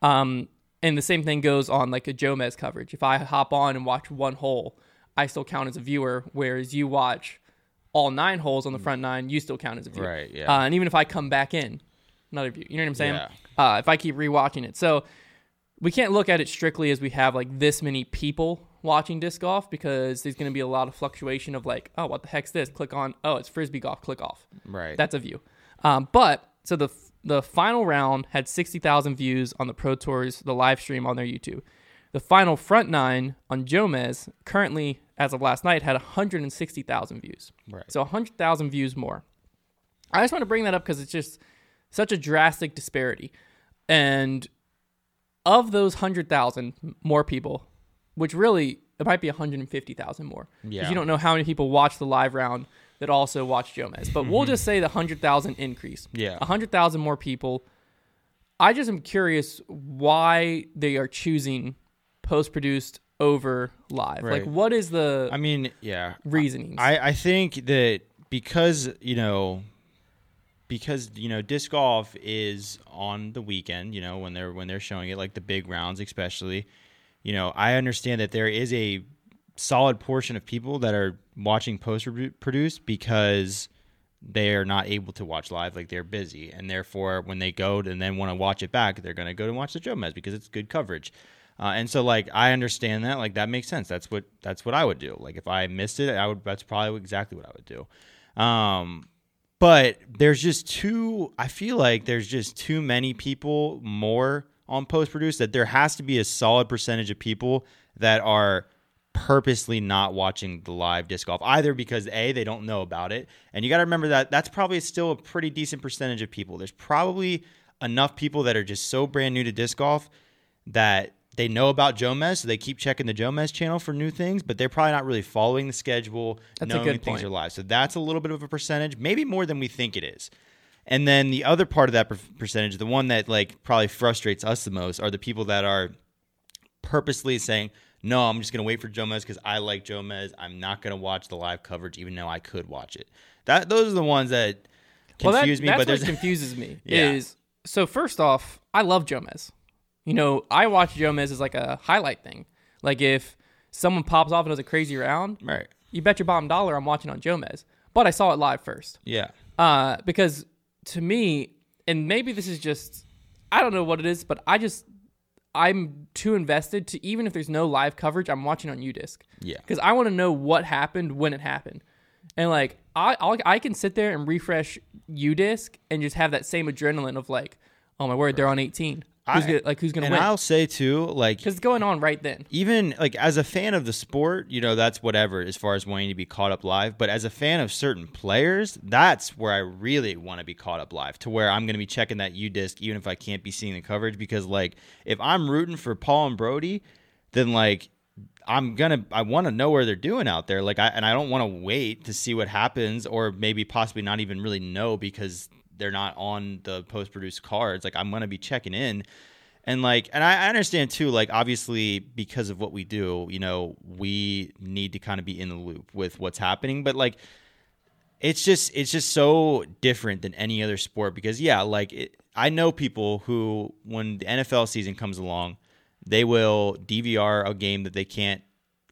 Um, and the same thing goes on like a Jomez coverage. If I hop on and watch one hole, I still count as a viewer, whereas you watch all nine holes on the front nine, you still count as a viewer. Right, yeah. Uh, and even if I come back in, another view. You know what I'm saying? Yeah. Uh, if I keep rewatching it. So we can't look at it strictly as we have like this many people watching disc golf, because there's going to be a lot of fluctuation of like, oh, what the heck's this? Click on, oh, it's Frisbee golf, click off. Right. That's a view. Um, but so the the final round had sixty thousand views on the Pro Tours, the live stream on their YouTube. The final front nine on Jomez currently, as of last night, had one hundred sixty thousand views. Right. So one hundred thousand views more. I just want to bring that up because it's just such a drastic disparity. And of those one hundred thousand more people, which really, it might be one hundred fifty thousand more. Yeah. Because you don't know how many people watch the live round that also watch Jomez. But we'll just say the one hundred thousand increase. Yeah. one hundred thousand more people. I just am curious why they are choosing post-produced over live. Right. Like, what is the I mean, yeah. reasoning? I, I think that because, you know, because, you know, disc golf is on the weekend, you know, when they're when they're showing it, like the big rounds especially, you know, I understand that there is a solid portion of people that are watching post-produced because they are not able to watch live, like they're busy. And therefore, when they go to, and then want to watch it back, they're going to go to watch the Jomez because it's good coverage. Uh, and so, like, I understand that. Like, that makes sense. That's what that's what I would do. Like, if I missed it, I would. That's probably exactly what I would do. Um, but there's just too. I feel like there's just too many people more on post-produced, that there has to be a solid percentage of people that are purposely not watching the live disc golf, either because A, they don't know about it, and you got to remember that that's probably still a pretty decent percentage of people. There's probably enough people that are just so brand new to disc golf that they know about Jomez, so they keep checking the Jomez channel for new things, but they're probably not really following the schedule, that's knowing a good things point. Are live. So that's a little bit of a percentage, maybe more than we think it is. And then the other part of that per- percentage, the one that like probably frustrates us the most, are the people that are purposely saying, no, I'm just going to wait for Jomez because I like Jomez. I'm not going to watch the live coverage, even though I could watch it. That Those are the ones that confuse well, that, me. That's but there's what confuses me. Yeah. Is So first off, I love Jomez. You know, I watch Jomez as like a highlight thing. Like if someone pops off and does a crazy round, right? You bet your bottom dollar I'm watching on Jomez. But I saw it live first. Yeah. Uh, because to me, and maybe this is just, I don't know what it is, but I just, I'm too invested to, even if there's no live coverage, I'm watching on UDisc. Yeah. Because I want to know what happened when it happened. And like, I I'll, I can sit there and refresh UDisc and just have that same adrenaline of like, oh my word, right. They're on eighteen. Who's gonna, like who's gonna and win? I'll say too, like, because it's going on right then. Even like as a fan of the sport, you know, that's whatever as far as wanting to be caught up live. But as a fan of certain players, that's where I really want to be caught up live, to where I'm gonna be checking that UDisc even if I can't be seeing the coverage. Because like if I'm rooting for Paul and Brody, then like I'm gonna I want to know where they're doing out there. Like I and I don't want to wait to see what happens, or maybe possibly not even really know because they're not on the post-produced cards. Like I'm going to be checking in and like, and I, I understand too, like obviously because of what we do, you know, we need to kind of be in the loop with what's happening, but like, it's just, it's just so different than any other sport because yeah, like it, I know people who, when the N F L season comes along, they will D V R a game that they can't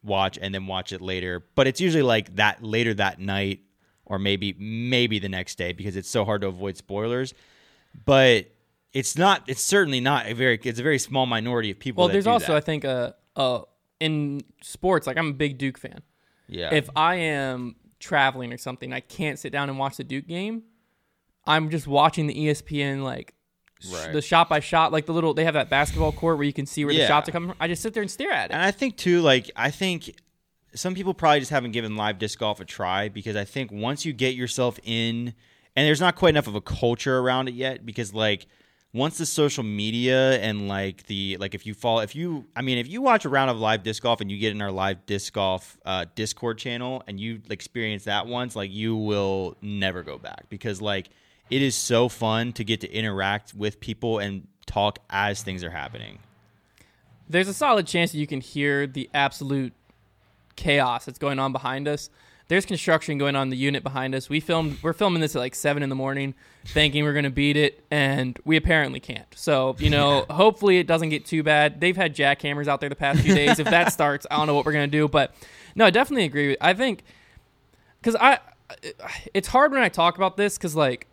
watch and then watch it later. But it's usually like that later that night, or maybe maybe the next day because it's so hard to avoid spoilers. But it's not. It's certainly not a very. It's a very small minority of people. Well, that there's do also that. I think uh uh in sports, like I'm a big Duke fan. Yeah. If I am traveling or something, I can't sit down and watch the Duke game. I'm just watching the E S P N like right. the shot by shot, like the little they have that basketball court where you can see where yeah. the shots are coming from. I just sit there and stare at it. And I think too, like I think. Some people probably just haven't given live disc golf a try because I think once you get yourself in, and there's not quite enough of a culture around it yet because like once the social media and like the, like if you follow, if you, I mean, if you watch a round of live disc golf and you get in our live disc golf uh, Discord channel and you experience that once, like you will never go back because like it is so fun to get to interact with people and talk as things are happening. There's a solid chance that you can hear the absolute chaos that's going on behind us There's construction going on in the unit behind us. We filmed, we're filming this at like seven in the morning, thinking we're going to beat it, and we apparently can't. So, you know, hopefully it doesn't get too bad. They've had jackhammers out there the past few days. If that starts, I don't know what we're going to do. But, no, I definitely agree with, I think, because I, it's hard when I talk about this, because, like,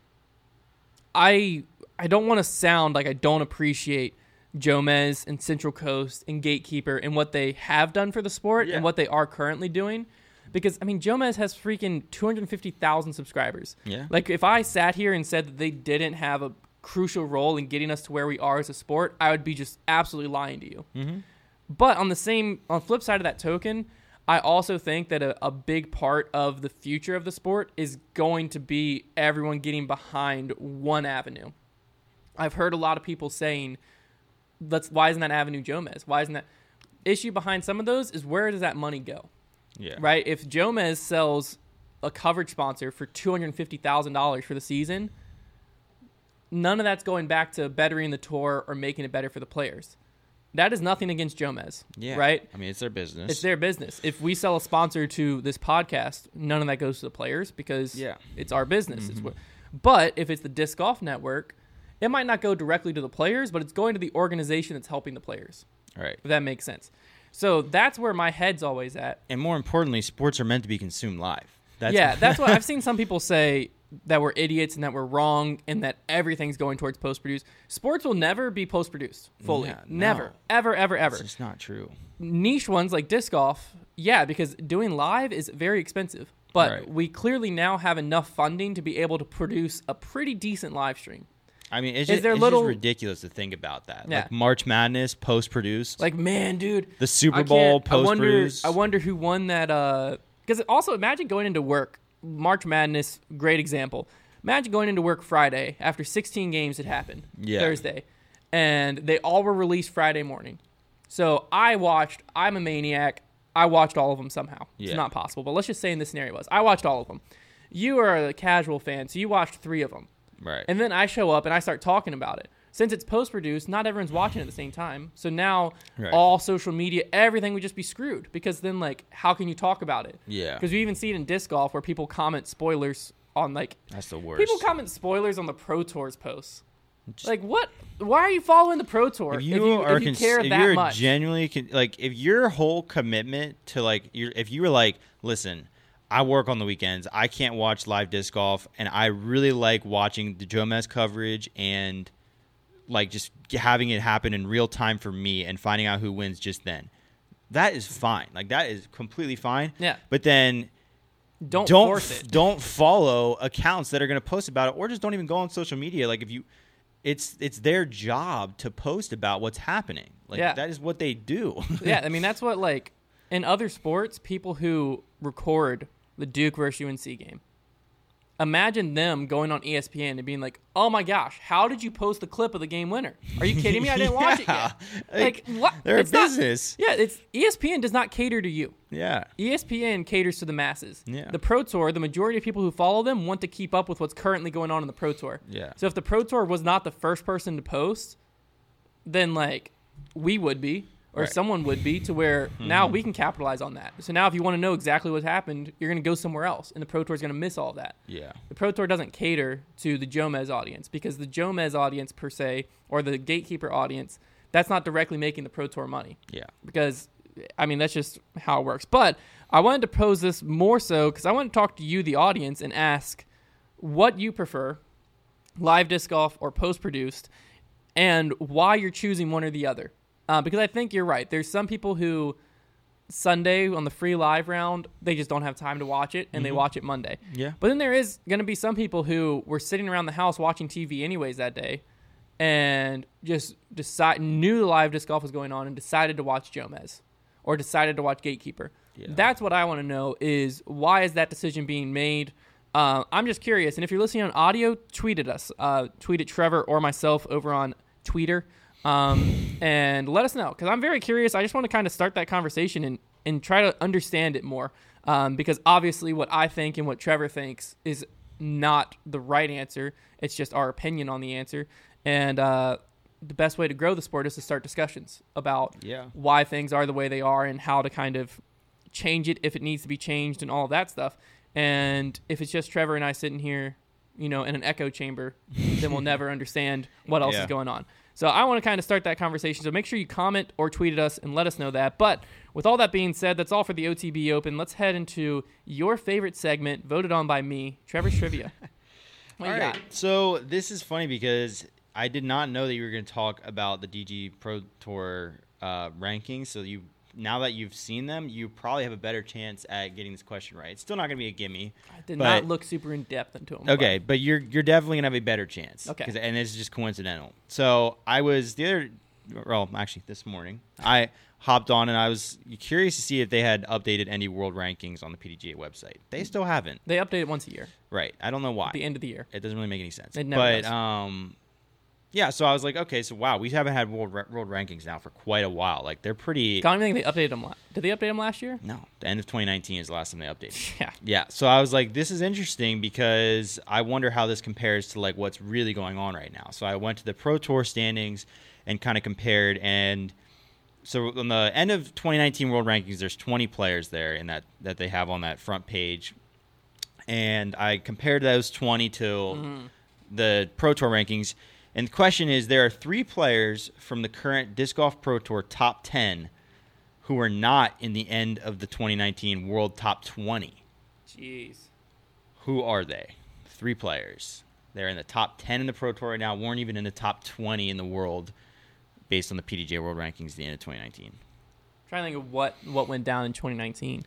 I, I don't want to sound like I don't appreciate Jomez and Central Coast and Gatekeeper and what they have done for the sport yeah. and what they are currently doing, because I mean Jomez has freaking two hundred fifty thousand subscribers. Yeah, like if I sat here and said that they didn't have a crucial role in getting us to where we are as a sport, I would be just absolutely lying to you. Mm-hmm. But on the same on the flip side of that token, I also think that a, a big part of the future of the sport is going to be everyone getting behind one avenue. I've heard a lot of people saying, Let's, why isn't that Avenue Jomez? Why isn't that? Issue behind some of those is, where does that money go? Yeah. Right? If Jomez sells a coverage sponsor for two hundred fifty thousand dollars for the season, none of that's going back to bettering the tour or making it better for the players. That is nothing against Jomez. Yeah. Right? I mean, it's their business. It's their business. If we sell a sponsor to this podcast, none of that goes to the players because yeah. it's our business. Mm-hmm. It's what, but if it's the Disc Golf Network, it might not go directly to the players, but it's going to the organization that's helping the players. All right. If that makes sense. So that's where my head's always at. And more importantly, sports are meant to be consumed live. That's yeah, that's what I've seen some people say, that we're idiots and that we're wrong and that everything's going towards post-produced. Sports will never be post-produced fully. Yeah, no. Never, ever, ever, ever. It's just not true. Niche ones like disc golf, yeah, because doing live is very expensive. But right. we clearly now have enough funding to be able to produce a pretty decent live stream. I mean, it's, just, it's little, just ridiculous to think about that. Yeah. Like March Madness, post-produced. Like, man, dude. The Super Bowl, post-produced. I wonder, I wonder who won that. Because uh, also, imagine going into work. March Madness, great example. Imagine going into work Friday after sixteen games had happened yeah. Thursday. And they all were released Friday morning. So I watched, I'm a maniac. I watched all of them somehow. Yeah. It's not possible. But let's just say in this scenario was, I watched all of them. You are a casual fan, so you watched three of them. Right. And then I show up and I start talking about it. Since it's post-produced, not everyone's watching at the same time. So now right. all social media, everything would just be screwed, because then, like, how can you talk about it? Yeah. Because we even see it in disc golf where people comment spoilers on, like... That's the worst. People comment spoilers on the Pro Tour's posts. Just, like, what? Why are you following the Pro Tour if you, if you, are if you cons- care if that you're much? Genuinely... Con- like, if your whole commitment to, like... Your, if you were like, listen... I work on the weekends. I can't watch live disc golf, and I really like watching the Jomez coverage and like just having it happen in real time for me and finding out who wins just then. That is fine. Like that is completely fine. Yeah. But then don't don't force it. Don't follow accounts that are going to post about it, or just don't even go on social media. Like if you, it's it's their job to post about what's happening. Like yeah. that is what they do. Yeah. I mean that's what like in other sports, people who record the Duke versus U N C game. Imagine them going on E S P N and being like, oh my gosh, how did you post the clip of the game winner? Are you kidding me? I didn't yeah. watch it yet. Like, like what? They're it's a business. Not, yeah, it's E S P N does not cater to you. Yeah. E S P N caters to the masses. Yeah. The Pro Tour, the majority of people who follow them want to keep up with what's currently going on in the Pro Tour. Yeah. So if the Pro Tour was not the first person to post, then like we would be. Or right. someone would be, to where now we can capitalize on that. So now if you want to know exactly what happened, you're going to go somewhere else, and the Pro Tour is going to miss all of that. Yeah. The Pro Tour doesn't cater to the Jomez audience, because the Jomez audience per se, or the Gatekeeper audience, that's not directly making the Pro Tour money. Yeah. Because, I mean, that's just how it works. But I wanted to pose this more so because I want to talk to you, the audience, and ask what you prefer, live disc golf or post-produced, and why you're choosing one or the other. Uh, because I think you're right. There's some people who Sunday on the free live round, they just don't have time to watch it, and mm-hmm. they watch it Monday. Yeah. But then there is going to be some people who were sitting around the house watching T V anyways that day, and just decide knew live disc golf was going on and decided to watch Jomez or decided to watch Gatekeeper. Yeah. That's what I want to know, is why is that decision being made? Uh, I'm just curious. And if you're listening on audio, tweet at us. Uh, tweet at Trevor or myself over on Twitter. Um, and let us know, because I'm very curious. I just want to kind of start that conversation and, and try to understand it more, um, because obviously what I think and what Trevor thinks is not the right answer. It's just our opinion on the answer. And uh, the best way to grow the sport is to start discussions about yeah. why things are the way they are and how to kind of change it if it needs to be changed and all that stuff. And if it's just Trevor and I sitting here, you know, in an echo chamber, then we'll never understand what else yeah. is going on. So I want to kind of start that conversation. So make sure you comment or tweet at us and let us know that. But with all that being said, that's all for the O T B Open. Let's head into your favorite segment, voted on by me, Trevor's Trivia. What all you right. got? So this is funny because I did not know that you were going to talk about the D G Pro Tour uh, rankings. So you now that you've seen them, you probably have a better chance at getting this question right. It's still not going to be a gimme. I did but, not look super in-depth into them. Okay, but, but you're you're definitely going to have a better chance. Okay. And it's just coincidental. So I was the other – well, actually this morning, I hopped on and I was curious to see if they had updated any world rankings on the P D G A website. They still haven't. They update it once a year. Right. I don't know why. At the end of the year. It doesn't really make any sense. It never but, does. Um, Yeah, so I was like, okay, so wow, we haven't had world ra- world rankings now for quite a while. Like, they're pretty... I don't even think they updated them. Did they update them last year? No. The end of twenty nineteen is the last time they updated. Yeah. Yeah, so I was like, this is interesting because I wonder how this compares to, like, what's really going on right now. So I went to the Pro Tour standings and kind of compared. And so on the end of twenty nineteen world rankings, there's twenty players there in that, that they have on that front page. And I compared those twenty to mm-hmm. the Pro Tour rankings. And the question is, there are three players from the current Disc Golf Pro Tour top ten who are not in the end of the twenty nineteen World Top twenty. Jeez. Who are they? Three players. They're in the top ten in the Pro Tour right now, weren't even in the top twenty in the world based on the P D G A World Rankings at the end of twenty nineteen. I'm trying to think of what, what went down in twenty nineteen.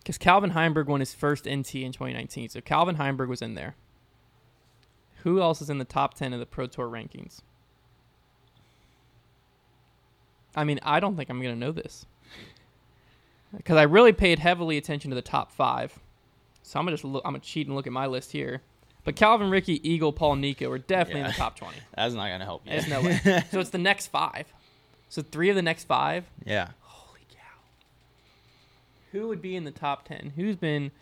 Because Calvin Heinberg won his first N T in twenty nineteen, so Calvin Heinberg was in there. Who else is in the top ten of the Pro Tour rankings? I mean, I don't think I'm going to know this. Because I really paid heavily attention to the top five. So I'm going to just look, I'm going to cheat and look at my list here. But Calvin, Ricky, Eagle, Paul, Nico are definitely yeah. in the top twenty. That's not going to help you. There's no way. So it's the next five. So three of the next five? Yeah. Holy cow. Who would be in the top ten? Who's been...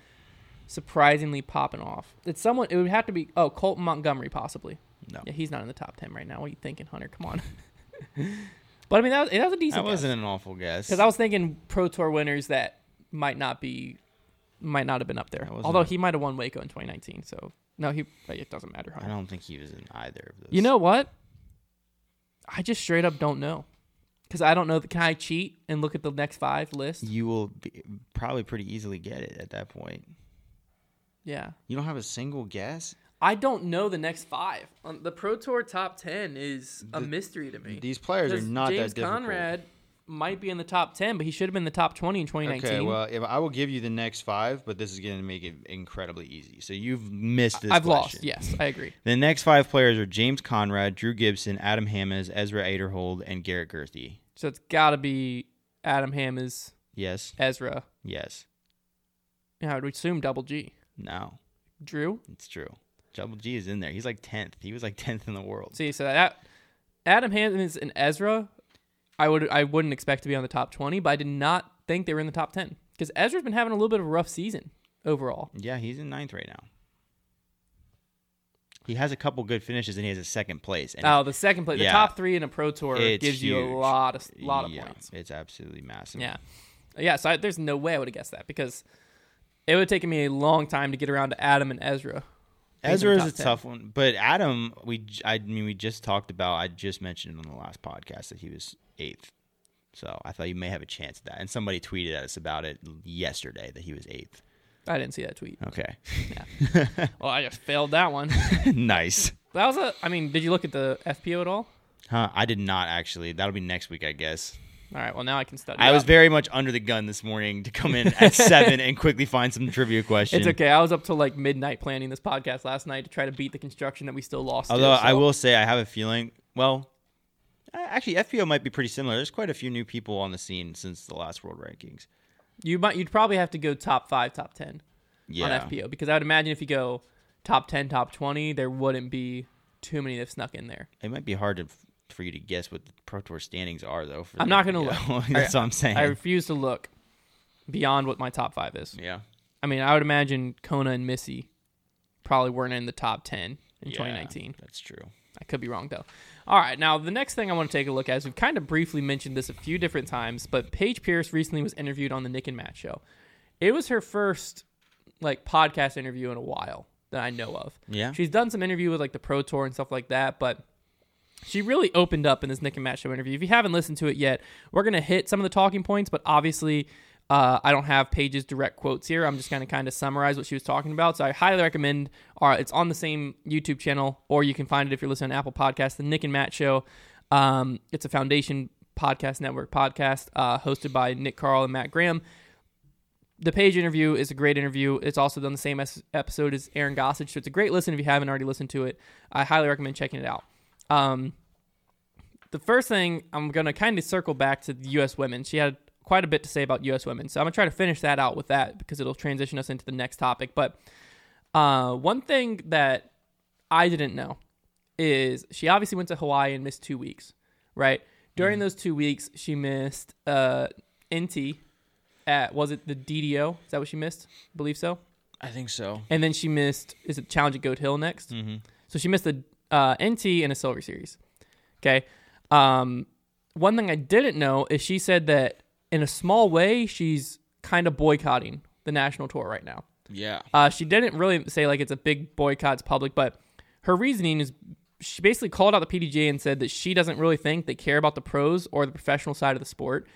surprisingly popping off? It's someone. It would have to be oh Colton Montgomery possibly. No, yeah, he's not in the top ten right now. What are you thinking, Hunter? Come on. But I mean, that was, that was a decent. That wasn't guess. An awful guess. Because I was thinking Pro Tour winners that might not be, might not have been up there. Although a... he might have won Waco in twenty nineteen. So no, he. It doesn't matter. Hunter. I don't think he was in either of those. You know what? I just straight up don't know. Because I don't know. Can I cheat and look at the next five list? You will be, probably pretty easily get it at that point. Yeah. You don't have a single guess? I don't know the next five. Um, the Pro Tour top ten is a the, mystery to me. These players are not James that difficult. James Conrad might be in the top ten, but he should have been in the top twenty in twenty nineteen. Okay, well, if I will give you the next five, but this is going to make it incredibly easy. So you've missed this I've question. Lost, yes. I agree. The next five players are James Conrad, Drew Gibson, Adam Hammes, Ezra Aderhold, and Garrett Gerthy. So it's got to be Adam Hammes. Yes. Ezra. Yes. And I would assume Double G. No. Drew? It's Drew. Double G is in there. He's like tenth. He was like tenth in the world. See, so that Adam Hammes and Ezra, I, would, I wouldn't expect to be on the top twenty, but I did not think they were in the top ten. Because Ezra's been having a little bit of a rough season overall. Yeah, he's in ninth right now. He has a couple good finishes, and he has a second place. And oh, the second place. Yeah, the top three in a Pro Tour gives huge. You a lot of, lot of yeah, points. It's absolutely massive. Yeah, yeah. So I, there's no way I would have guessed that because... it would have taken me a long time to get around to Adam and Ezra. Ezra is a ten. Tough one, but Adam, we I mean, we just talked about, I just mentioned on the last podcast that he was eighth. So I thought you may have a chance at that. And somebody tweeted at us about it yesterday that he was eighth. I didn't see that tweet. Okay. Yeah. Well, I just failed that one. Nice. That was a, I mean, did you look at the F P O at all? Huh, I did not actually. That'll be next week, I guess. All right, well, now I can study. I up. was very much under the gun this morning to come in at seven and quickly find some trivia questions. It's okay. I was up till like midnight planning this podcast last night to try to beat the construction that we still lost. Although to, so. I will say I have a feeling, well, actually, F P O might be pretty similar. There's quite a few new people on the scene since the last World Rankings. You might, you'd probably have to go top five, top ten yeah. on F P O because I would imagine if you go top ten, top twenty, there wouldn't be too many that snuck in there. It might be hard to... for you to guess what the Pro Tour standings are, though. For I'm not going to look. That's what I'm saying. I refuse to look beyond what my top five is. Yeah. I mean, I would imagine Kona and Missy probably weren't in the top ten in yeah, twenty nineteen. That's true. I could be wrong, though. All right, now the next thing I want to take a look at is we've kind of briefly mentioned this a few different times, but Paige Pierce recently was interviewed on the Nick and Matt show. It was her first like podcast interview in a while that I know of. Yeah. She's done some interview with like the Pro Tour and stuff like that, but she really opened up in this Nick and Matt show interview. If you haven't listened to it yet, we're going to hit some of the talking points, but obviously uh, I don't have Paige's direct quotes here. I'm just going to kind of summarize what she was talking about. So I highly recommend, uh, it's on the same YouTube channel, or you can find it if you're listening to Apple Podcasts, the Nick and Matt show. Um, it's a Foundation Podcast Network podcast uh, hosted by Nick Carl and Matt Graham. The Paige interview is a great interview. It's also done the same episode as Aaron Gossage, so it's a great listen if you haven't already listened to it. I highly recommend checking it out. Um, the first thing, I'm going to kind of circle back to the U S Women's. She had quite a bit to say about U S Women's, so I'm going to try to finish that out with that because it'll transition us into the next topic. But uh, one thing that I didn't know is she obviously went to Hawaii and missed two weeks, right? During mm. those two weeks, she missed uh, N T at, was it the D D O? Is that what she missed? I believe so. I think so. And then she missed, is it Challenge at Goat Hill next? Mm-hmm. So she missed the Uh, N T in a Silver Series. Okay. Um, one thing I didn't know is she said that in a small way, she's kind of boycotting the national tour right now. Yeah. Uh, she didn't really say like it's a big boycott, it's public, but her reasoning is she basically called out the P D G A and said that she doesn't really think they care about the pros or the professional side of the sport.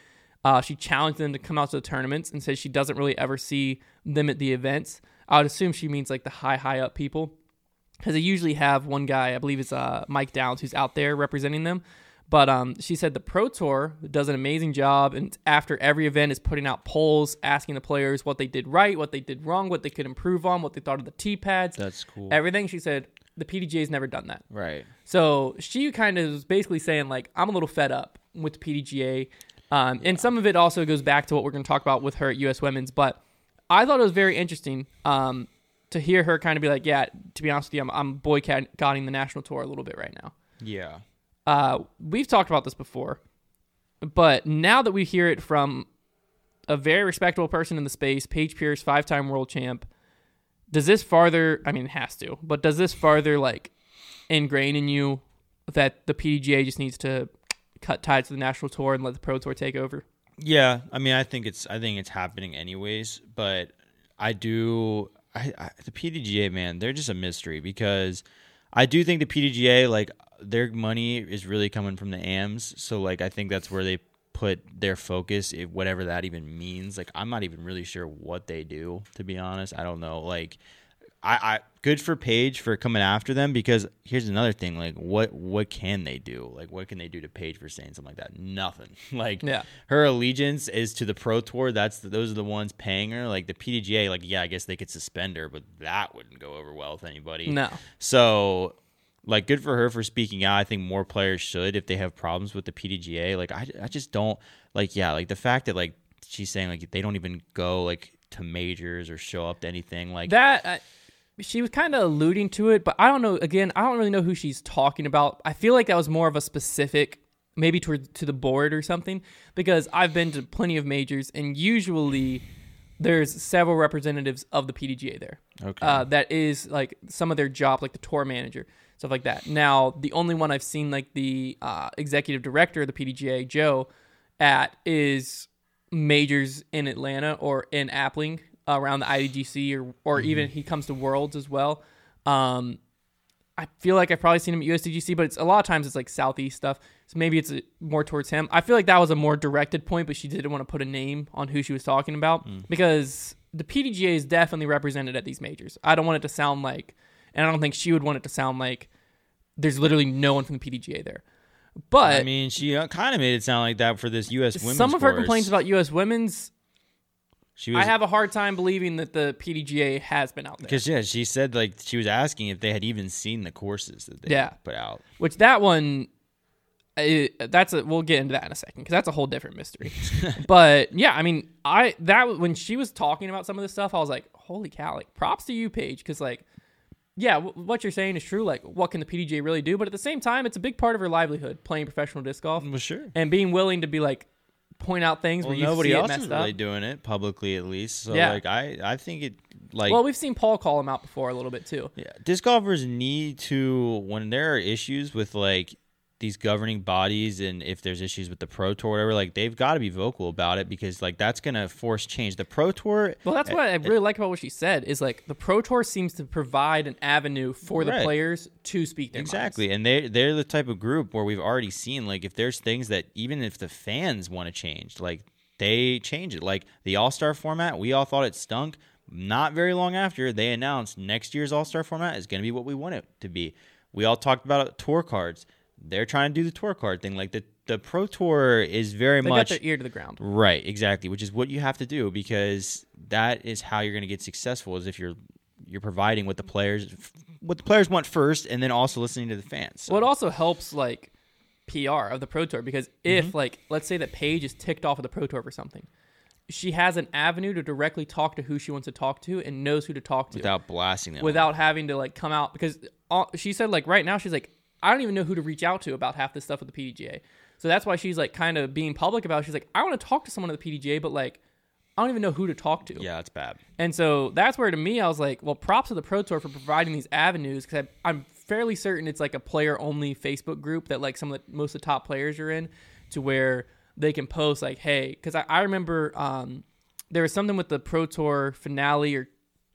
Uh, she challenged them to come out to the tournaments and says she doesn't really ever see them at the events. I would assume she means like the high, high up people. Because they usually have one guy, I believe it's uh, Mike Downs, who's out there representing them. But um, she said the Pro Tour does an amazing job, and after every event is putting out polls, asking the players what they did right, what they did wrong, what they could improve on, what they thought of the tee pads. That's cool. Everything. She said the P D G A's never done that. Right. So she kind of was basically saying, like, I'm a little fed up with the P D G A. Um, yeah. And some of it also goes back to what we're going to talk about with her at U S Women's. But I thought it was very interesting. Um To hear her kind of be like, yeah, to be honest with you, I'm, I'm boycotting the national tour a little bit right now. Yeah. Uh, we've talked about this before, but now that we hear it from a very respectable person in the space, Paige Pierce, five-time world champ, does this farther, I mean, it has to, but does this farther, like, ingrain in you that the P D G A just needs to cut ties to the national tour and let the Pro Tour take over? Yeah. I mean, I think it's, I think it's happening anyways, but I do... I, I, the P D G A, man, they're just a mystery because I do think the P D G A, like, their money is really coming from the A Ms. So, like, I think that's where they put their focus, if whatever that even means. Like, I'm not even really sure what they do, to be honest. I don't know. Like, I, I good for Paige for coming after them because here's another thing. Like, what what can they do? Like, what can they do to Paige for saying something like that? Nothing. Like, yeah. Her allegiance is to the Pro Tour. That's the, those are the ones paying her. Like, the P D G A, like, yeah, I guess they could suspend her, but that wouldn't go over well with anybody. No. So, like, good for her for speaking out. I think more players should if they have problems with the P D G A. Like, I, I just don't, like, yeah, like, the fact that, like, she's saying, like, they don't even go, like, to majors or show up to anything. Like, that... I- She was kind of alluding to it, but I don't know. Again, I don't really know who she's talking about. I feel like that was more of a specific, maybe to, to the board or something, because I've been to plenty of majors, and usually there's several representatives of the P D G A there. Okay. Uh, that is like some of their job, like the tour manager, stuff like that. Now, the only one I've seen like the uh, executive director of the P D G A, Joe, at is majors in Atlanta or in Appling. Around the I D G C or or mm-hmm. even he comes to Worlds as well. Um, I feel like I've probably seen him at U S D G C, but it's a lot of times it's like Southeast stuff. So maybe it's a, more towards him. I feel like that was a more directed point, but she didn't want to put a name on who she was talking about mm. because the P D G A is definitely represented at these majors. I don't want it to sound like, and I don't think she would want it to sound like there's literally no one from the P D G A there. But I mean, she kind of made it sound like that for this U S Women's. Some of course. Her complaints about U S Women's. She was, I have a hard time believing that the P D G A has been out there. Because, yeah, she said, like, she was asking if they had even seen the courses that they yeah. put out. Which, that one, it, that's a, we'll get into that in a second, because that's a whole different mystery. But, yeah, I mean, I that when she was talking about some of this stuff, I was like, holy cow, like, props to you, Paige, because, like, yeah, w- what you're saying is true. Like, what can the P D G A really do? But at the same time, it's a big part of her livelihood, playing professional disc golf. Well, sure. And being willing to be, like, point out things well, where you nobody see it else messed is really up. Doing it publicly, at least. So yeah. like I, I think it like well, we've seen Paul call him out before a little bit too. Yeah, disc golfers need to, when there are issues with like these governing bodies, and if there's issues with the Pro Tour or whatever, like they've got to be vocal about it, because like that's going to force change. The Pro Tour. Well, that's what it, I really it, like about what she said is like the Pro Tour seems to provide an avenue for right. the players to speak their exactly. minds. And they, they're the type of group where we've already seen like if there's things that even if the fans want to change, like they change it. Like the All-Star format, we all thought it stunk. Not very long after, they announced next year's All-Star format is going to be what we want it to be. We all talked about tour cards. They're trying to do the tour card thing. Like the, the Pro Tour is very they much got their ear to the ground. Right, exactly, which is what you have to do, because that is how you're going to get successful, is if you're you're providing what the players what the players want first, and then also listening to the fans. So. Well, it also helps like P R of the Pro Tour, because if mm-hmm. like let's say that Paige is ticked off of the Pro Tour for something, she has an avenue to directly talk to who she wants to talk to and knows who to talk to without blasting them, without having to like come out, because all, she said like right now she's like, I don't even know who to reach out to about half this stuff with the P D G A. So that's why she's like kind of being public about it. She's like, I want to talk to someone at the P D G A, but like, I don't even know who to talk to. Yeah, that's bad. And so that's where to me, I was like, well, props to the Pro Tour for providing these avenues, because I'm fairly certain it's like a player only Facebook group that like some of the most of the top players are in, to where they can post like, hey, because I, I remember um, there was something with the Pro Tour finale or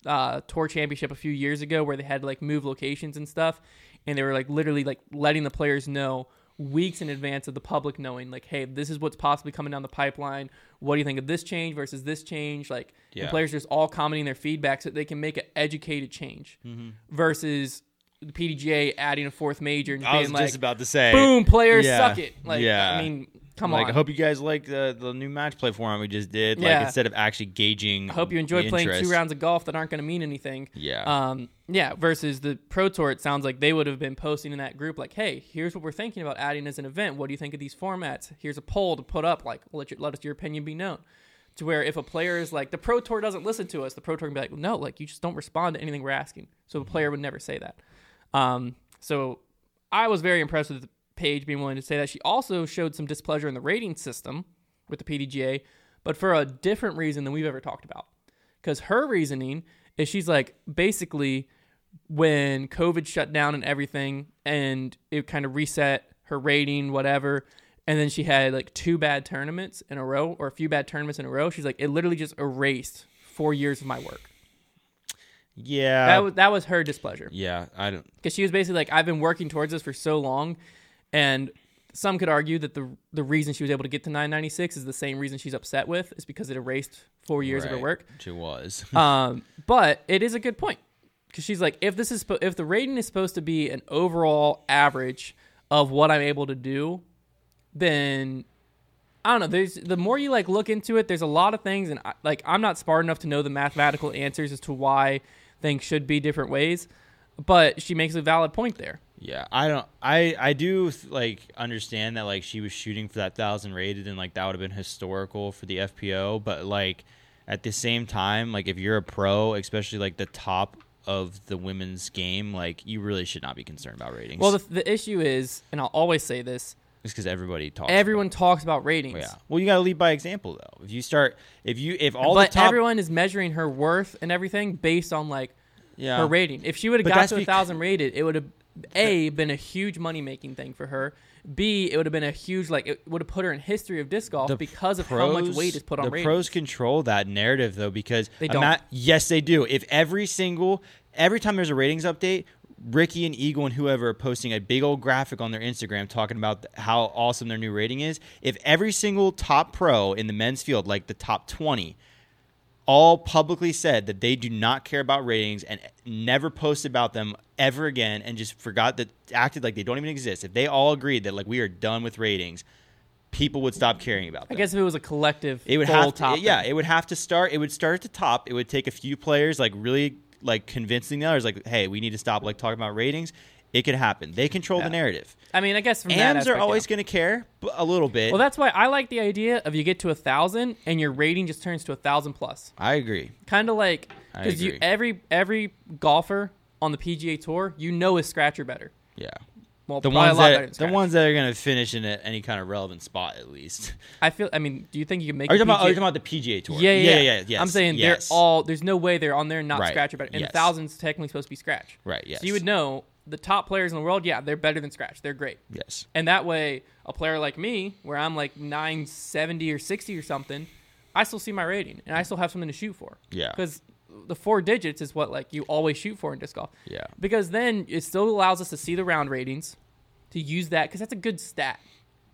uh, tour championship a few years ago where they had like move locations and stuff. And they were like literally like letting the players know weeks in advance of the public knowing, like, hey, this is what's possibly coming down the pipeline. What do you think of this change versus this change? Like, yeah. the players just all commenting their feedback so that they can make an educated change mm-hmm. versus the P D G A adding a fourth major and I being was like, just about to say, boom, players yeah. suck it. Like, yeah. I mean, come like, on. I hope you guys like the, the new match play format we just did. Yeah. Like, instead of actually gauging, I hope you enjoy playing interest. Two rounds of golf that aren't going to mean anything. Yeah. Um. Yeah, versus the Pro Tour, it sounds like they would have been posting in that group like, hey, here's what we're thinking about adding as an event. What do you think of these formats? Here's a poll to put up, like, let, your, let us your opinion be known. To where if a player is like, the Pro Tour doesn't listen to us, the Pro Tour can be like, no, like, you just don't respond to anything we're asking. So the player would never say that. Um, so I was very impressed with Paige being willing to say that. She also showed some displeasure in the rating system with the P D G A, but for a different reason than we've ever talked about. Because her reasoning is she's like, basically, when COVID shut down and everything, and it kind of reset her rating, whatever, and then she had like two bad tournaments in a row, or a few bad tournaments in a row, she's like, it literally just erased four years of my work. Yeah. That was, that was her displeasure. Yeah, I don't... Because she was basically like, I've been working towards this for so long, and some could argue that the the reason she was able to get to nine ninety-six is the same reason she's upset with, is because it erased four years right. of her work. She was. um, but it is a good point, because she's like, if this is if the rating is supposed to be an overall average of what I'm able to do, then I don't know. There's the more you like look into it, there's a lot of things, and I, like I'm not smart enough to know the mathematical answers as to why things should be different ways. But she makes a valid point there. Yeah, I don't. I I do like understand that like she was shooting for that thousand rated, and like that would have been historical for the F P O. But like at the same time, like if you're a pro, especially like the top of the women's game, like you really should not be concerned about ratings. Well, the, the issue is, and I'll always say this, it's because everybody talks. Everyone about talks about ratings. Yeah. Well, you got to lead by example though. If you start, if you, if all but the top, everyone is measuring her worth and everything based on like. Yeah. Her rating. If she would have got to a thousand rated, it would have A, been a huge money making thing for her. B, it would have been a huge like it would have put her in history of disc golf because of how much weight is put on ratings. The pros control that narrative though, because they don't. Not, yes, they do. If every single every time there's a ratings update, Ricky and Eagle and whoever are posting a big old graphic on their Instagram talking about how awesome their new rating is. If every single top pro in the men's field, like the top twenty, all publicly said that they do not care about ratings and never post about them ever again and just forgot that, acted like they don't even exist. If they all agreed that like we are done with ratings, people would stop caring about them. I guess if it was a collective, it would have to, yeah, it would have to start. It would start at the top. It would take a few players like really like convincing the others like, hey, we need to stop like talking about ratings. It could happen. They control yeah. the narrative. I mean, I guess from A Ms that aspect, are always yeah. going to care a little bit. Well, that's why I like the idea of you get to a thousand and your rating just turns to a thousand plus. I agree. Kind of like because you every every golfer on the P G A Tour, you know, is scratch or better. Yeah. Well, the ones that the ones that are going to finish in a, any kind of relevant spot, at least. I feel. I mean, do you think you can make? Are you talking, about, are you talking about the P G A Tour? Yeah, yeah, yeah. yeah, yeah yes, I'm saying yes. they're all. There's no way they're on there and not right. scratch. But and yes. thousands technically supposed to be scratch. Right. Yes. So you would know the top players in the world. Yeah, they're better than scratch. They're great. Yes. And that way, a player like me, where I'm like nine seventy or sixty or something, I still see my rating and I still have something to shoot for. Yeah. Because the four digits is what like you always shoot for in disc golf. Yeah. Because then it still allows us to see the round ratings, to use that because that's a good stat.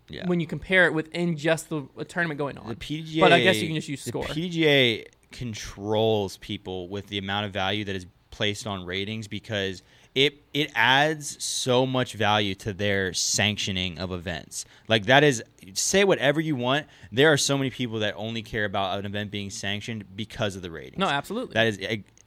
Yeah. When you compare it within just the a tournament going on. The P G A. But I guess you can just use score. The P G A controls people with the amount of value that is placed on ratings because it it adds so much value to their sanctioning of events. Like that is, say whatever you want. There are so many people that only care about an event being sanctioned because of the ratings. No, absolutely. That is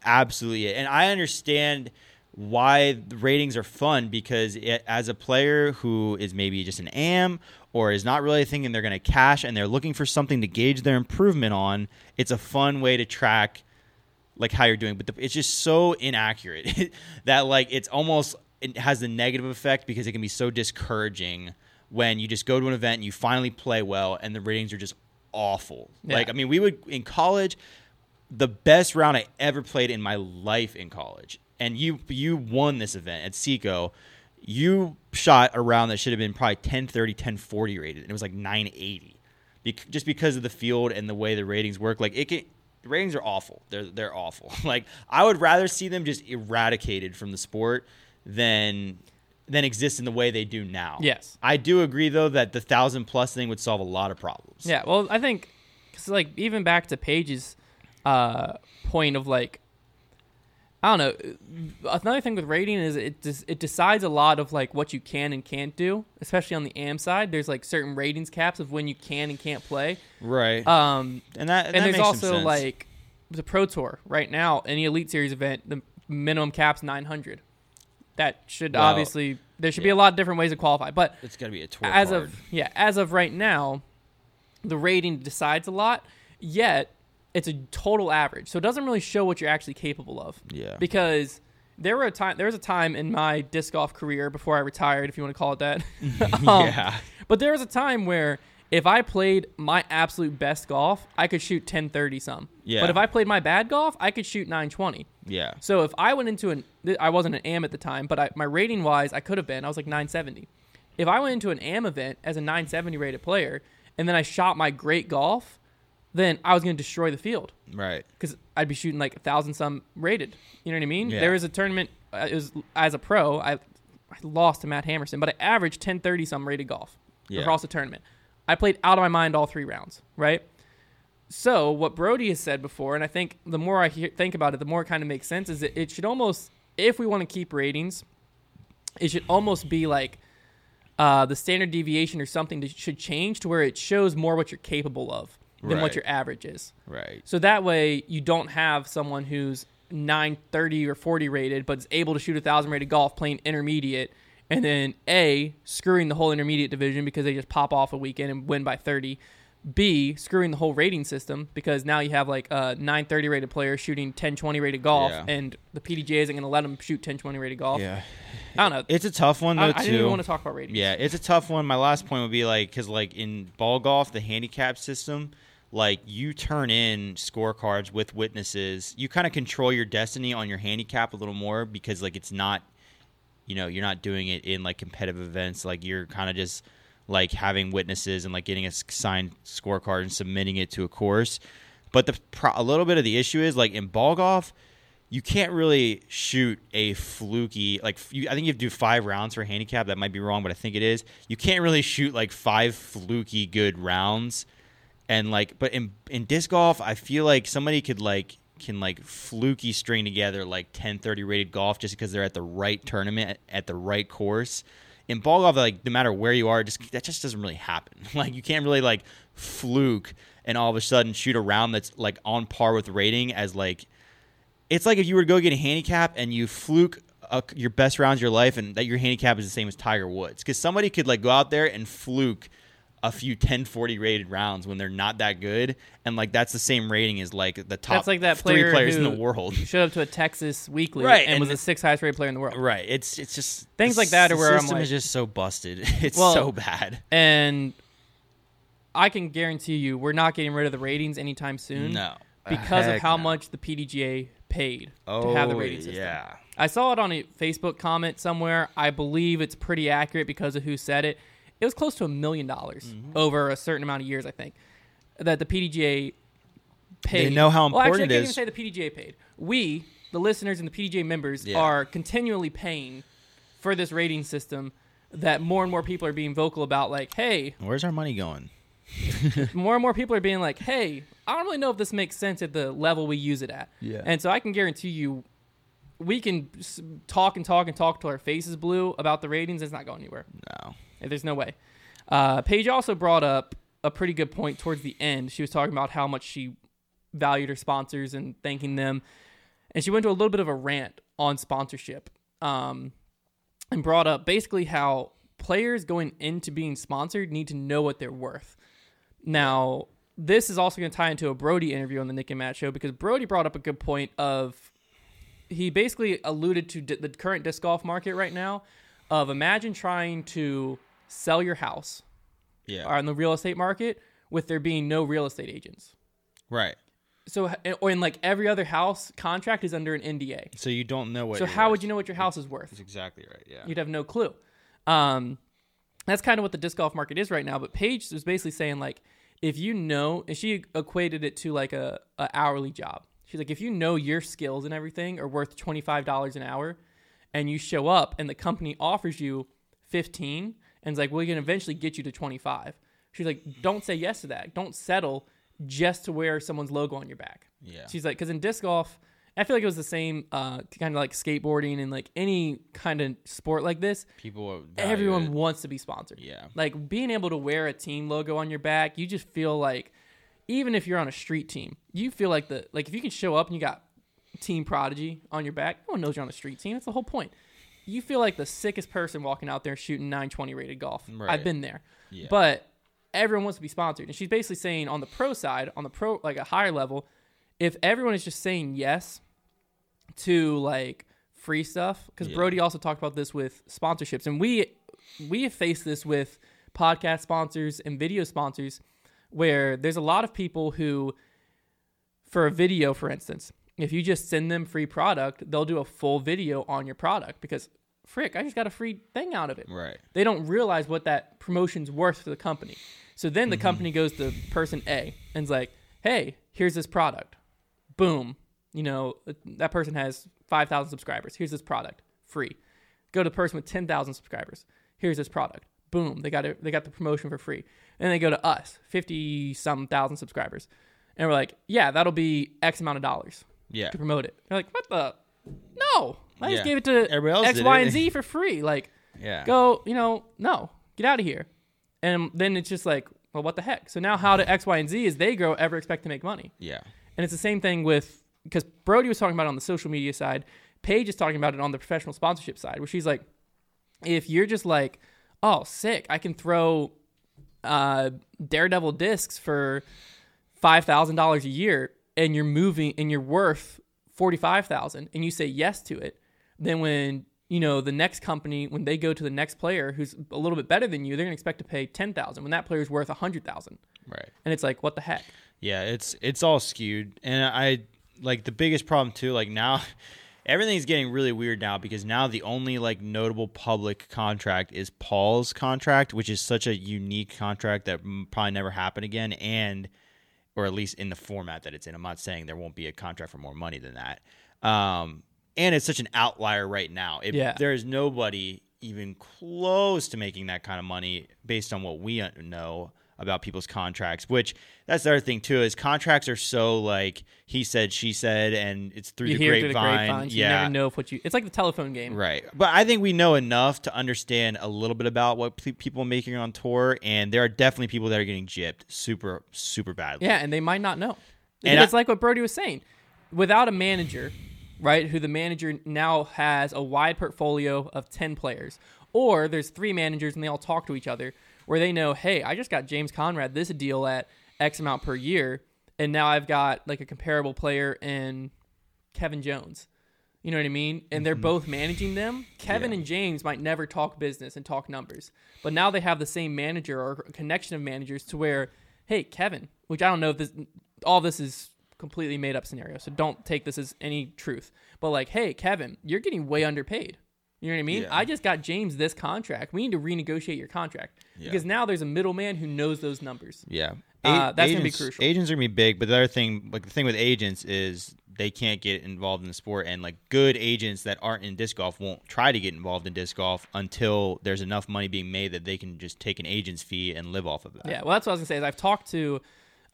absolutely it. And I understand why the ratings are fun because it, as a player who is maybe just an am or is not really thinking they're going to cash and they're looking for something to gauge their improvement on, it's a fun way to track like how you're doing, but the, it's just so inaccurate that like it's almost it has the negative effect because it can be so discouraging when you just go to an event and you finally play well and the ratings are just awful. Yeah. Like I mean, we would in college, the best round I ever played in my life in college, and you you won this event at SECO. You shot a round that should have been probably ten thirty, ten forty rated, and it was like nine eighty, Be- just because of the field and the way the ratings work. Like it can. The ratings are awful. They're they're awful. Like I would rather see them just eradicated from the sport than than exist in the way they do now. Yes, I do agree though that the thousand plus thing would solve a lot of problems. Yeah, well, I think cause like even back to Paige's uh, point of like I don't know. Another thing with rating is it des- it decides a lot of like what you can and can't do, especially on the A M side. There's like certain ratings caps of when you can and can't play. Right. Um. And that and, and that there's makes also some sense. Like the Pro Tour right now, any Elite Series event, the minimum cap's nine hundred. That should well, obviously there should yeah. be a lot of different ways to qualify, but it's gonna be a tour as card. of yeah as of right now, the rating decides a lot. Yet. It's a total average. So it doesn't really show what you're actually capable of. Yeah. Because there were a time there was a time in my disc golf career before I retired, if you want to call it that. um, yeah. But there was a time where if I played my absolute best golf, I could shoot ten thirty some. Yeah. But if I played my bad golf, I could shoot nine twenty. Yeah. So if I went into an I wasn't an A M at the time, but I, my rating wise I could have been. I was like nine seventy. If I went into an A M event as a nine seventy rated player and then I shot my great golf, then I was going to destroy the field. Right. Because I'd be shooting like a thousand some rated. You know what I mean? Yeah. There was a tournament, uh, it was, as a pro, I, I lost to Matt Hammerson, but I averaged ten thirty some rated golf yeah. across the tournament. I played out of my mind all three rounds, right? So what Brody has said before, and I think the more I hear, think about it, the more it kind of makes sense, is that it should almost, if we want to keep ratings, it should almost be like uh, the standard deviation or something that should change to where it shows more what you're capable of. Than right. what your average is. Right. So that way you don't have someone who's nine thirty or forty rated but is able to shoot a one thousand rated golf playing intermediate and then A, screwing the whole intermediate division because they just pop off a weekend and win by thirty. B, screwing the whole rating system because now you have like a nine thirty rated player shooting ten twenty rated golf yeah. and the P D G A isn't going to let them shoot ten twenty rated golf. Yeah. I don't know. It's a tough one though I, too. I didn't even want to talk about ratings. Yeah, it's a tough one. My last point would be like because like in ball golf, the handicap system, like you turn in scorecards with witnesses, you kind of control your destiny on your handicap a little more because like it's not, you know, you're not doing it in like competitive events. Like you're kind of just like having witnesses and like getting a signed scorecard and submitting it to a course. But the pro- a little bit of the issue is like in ball golf, you can't really shoot a fluky like you, I think you have to do five rounds for handicap. That might be wrong, but I think it is. You can't really shoot like five fluky good rounds. And like, but in in disc golf, I feel like somebody could like can like fluky string together like ten thirty rated golf just because they're at the right tournament at the right course. In ball golf, like no matter where you are, just that just doesn't really happen. Like you can't really like fluke and all of a sudden shoot a round that's like on par with rating as like it's like if you were to go get a handicap and you fluke a, your best rounds of your life and that your handicap is the same as Tiger Woods because somebody could like go out there and fluke a few ten forty rated rounds when they're not that good, and like that's the same rating as like the top that's like that player three players in the world showed up to a Texas Weekly right, and, and was the sixth highest rated player in the world. Right. It's it's just things like that. Or where system I'm like, is just so busted. It's well, so bad. And I can guarantee you, we're not getting rid of the ratings anytime soon. No, because of how no. much the P D G A paid oh, to have the rating system. Yeah. I saw it on a Facebook comment somewhere. I believe it's pretty accurate because of who said it. It was close to a million dollars mm-hmm. over a certain amount of years, I think, that the P D G A paid. They know how important well, actually, it is. I can't even say the P D G A paid. We, the listeners and the P D G A members, yeah. are continually paying for this rating system that more and more people are being vocal about, like, hey. Where's our money going? More and more people are being like, hey, I don't really know if this makes sense at the level we use it at. Yeah. And so I can guarantee you, we can talk and talk and talk till our face is blue about the ratings. It's not going anywhere. No. There's no way. Uh, Paige also brought up a pretty good point towards the end. She was talking about how much she valued her sponsors and thanking them. And she went to a little bit of a rant on sponsorship um, and brought up basically how players going into being sponsored need to know what they're worth. Now, this is also going to tie into a Brody interview on the Nick and Matt show, because Brody brought up a good point of he basically alluded to d- the current disc golf market right now of imagine trying to sell your house yeah. on the real estate market with there being no real estate agents. Right. So, or in like every other house contract is under an N D A. So you don't know what So how worth. Would you know what your house is worth? That's exactly right, yeah. You'd have no clue. Um, that's kind of what the disc golf market is right now. But Paige was basically saying like, if you know, and she equated it to like a, a hourly job. She's like, if you know your skills and everything are worth twenty-five dollars an hour, and you show up and the company offers you fifteen and is like, we can eventually get you to twenty-five. She's like, don't say yes to that. Don't settle just to wear someone's logo on your back. Yeah. She's like, because in disc golf, I feel like it was the same uh, kind of like skateboarding and like any kind of sport like this. People, everyone it. wants to be sponsored. Yeah. Like being able to wear a team logo on your back, you just feel like, even if you're on a street team, you feel like the, like if you can show up and you got Team Prodigy on your back, no one knows you're on the street team. That's the whole point. You feel like the sickest person walking out there shooting nine twenty rated golf. Right. I've been there. Yeah. But everyone wants to be sponsored. And she's basically saying on the pro side, on the pro, like a higher level, if everyone is just saying yes to like free stuff, because yeah. Brody also talked about this with sponsorships. And we, we have faced this with podcast sponsors and video sponsors where there's a lot of people who, for a video, for instance, if you just send them free product, they'll do a full video on your product because, frick, I just got a free thing out of it. Right. They don't realize what that promotion's worth for the company. So then the mm-hmm. company goes to person A and's like, hey, here's this product. Boom. You know, that person has five thousand subscribers. Here's this product. Free. Go to the person with ten thousand subscribers. Here's this product. Boom. They got it. They got the promotion for free. And they go to us, fifty-some thousand subscribers. And we're like, yeah, that'll be X amount of dollars. Yeah. To promote it. They're like, what the? No. I yeah. just gave it to X, Y, and Z for free. Like, yeah. go, you know, no. Get out of here. And then it's just like, well, what the heck? So now how do X, Y, and Z as they grow ever expect to make money? Yeah. And it's the same thing with, because Brody was talking about it on the social media side. Paige is talking about it on the professional sponsorship side, where she's like, if you're just like, oh, sick, I can throw uh, Daredevil discs for five thousand dollars a year, and you're moving and you're worth forty-five thousand and you say yes to it, then when, you know, the next company, when they go to the next player who's a little bit better than you, they're going to expect to pay ten thousand when that player's worth one hundred thousand. Right. And it's like, what the heck? Yeah, it's it's all skewed. And I like the biggest problem too, like now everything's getting really weird now because now the only like notable public contract is Paul's contract, which is such a unique contract that probably never happened again, and or at least in the format that it's in. I'm not saying there won't be a contract for more money than that. Um, and it's such an outlier right now. It, yeah. There is nobody even close to making that kind of money based on what we know about people's contracts, which that's the other thing too, is contracts are so like he said, she said, and it's through you the grapevine. Through the grapevine yeah. You never know if what you, it's like the telephone game. Right. But I think we know enough to understand a little bit about what p- people are making on tour. And there are definitely people that are getting gypped super, super badly. Yeah. And they might not know. And it's I, like what Brody was saying, without a manager, right? Who the manager now has a wide portfolio of ten players, or there's three managers and they all talk to each other. where they know, hey, I just got James Conrad this deal at X amount per year, and now I've got like a comparable player in Kevin Jones. You know what I mean? And they're both managing them. Kevin yeah. and James might never talk business and talk numbers, but now they have the same manager or a connection of managers to where, hey, Kevin, which I don't know if this, all this is completely made up scenario, so don't take this as any truth. But like, hey, Kevin, you're getting way underpaid. You know what I mean? Yeah. I just got James this contract. We need to renegotiate your contract yeah. because now there's a middleman who knows those numbers. Yeah. Uh, that's going to be crucial. Agents are going to be big, but the other thing, like the thing with agents is they can't get involved in the sport, and like good agents that aren't in disc golf won't try to get involved in disc golf until there's enough money being made that they can just take an agent's fee and live off of that. Yeah, well, that's what I was going to say is I've talked to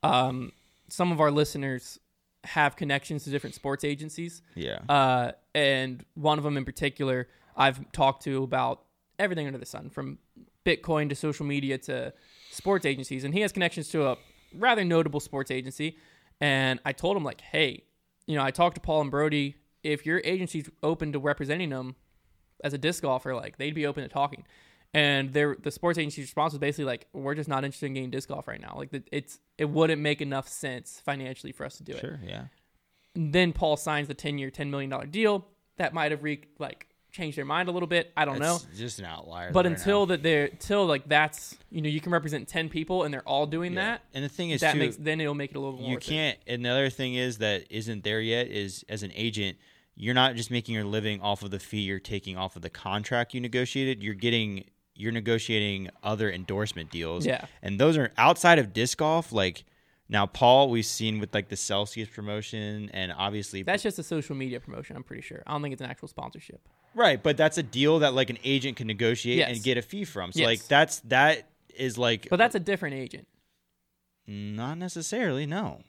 um, some of our listeners have connections to different sports agencies. Yeah. Uh, and one of them in particular I've talked to about everything under the sun, from Bitcoin to social media to sports agencies, and he has connections to a rather notable sports agency. And I told him, like, hey, you know, I talked to Paul and Brody. If your agency's open to representing them as a disc golfer, like, they'd be open to talking. And their the sports agency's response was basically like, we're just not interested in getting disc golf right now. Like, the, it's it wouldn't make enough sense financially for us to do it. Sure, yeah. And then Paul signs the ten-year, ten million dollars deal. That might have re- like changed their mind a little bit. I don't that's know. Just an outlier. But until right that they're until like that's you know you can represent ten people and they're all doing yeah. that. And the thing is that too, makes then it'll make it a little more. You can't. It. And the other thing is that isn't there yet is as an agent, you're not just making your living off of the fee you're taking off of the contract you negotiated. You're getting. You're negotiating other endorsement deals. Yeah. And those are outside of disc golf. Like now, Paul, we've seen with like the Celsius promotion, and obviously that's just a social media promotion. I'm pretty sure. I don't think it's an actual sponsorship. Right. But that's a deal that like an agent can negotiate yes. and get a fee from. So yes. like that's, that is like, but that's a different agent. Not necessarily. No.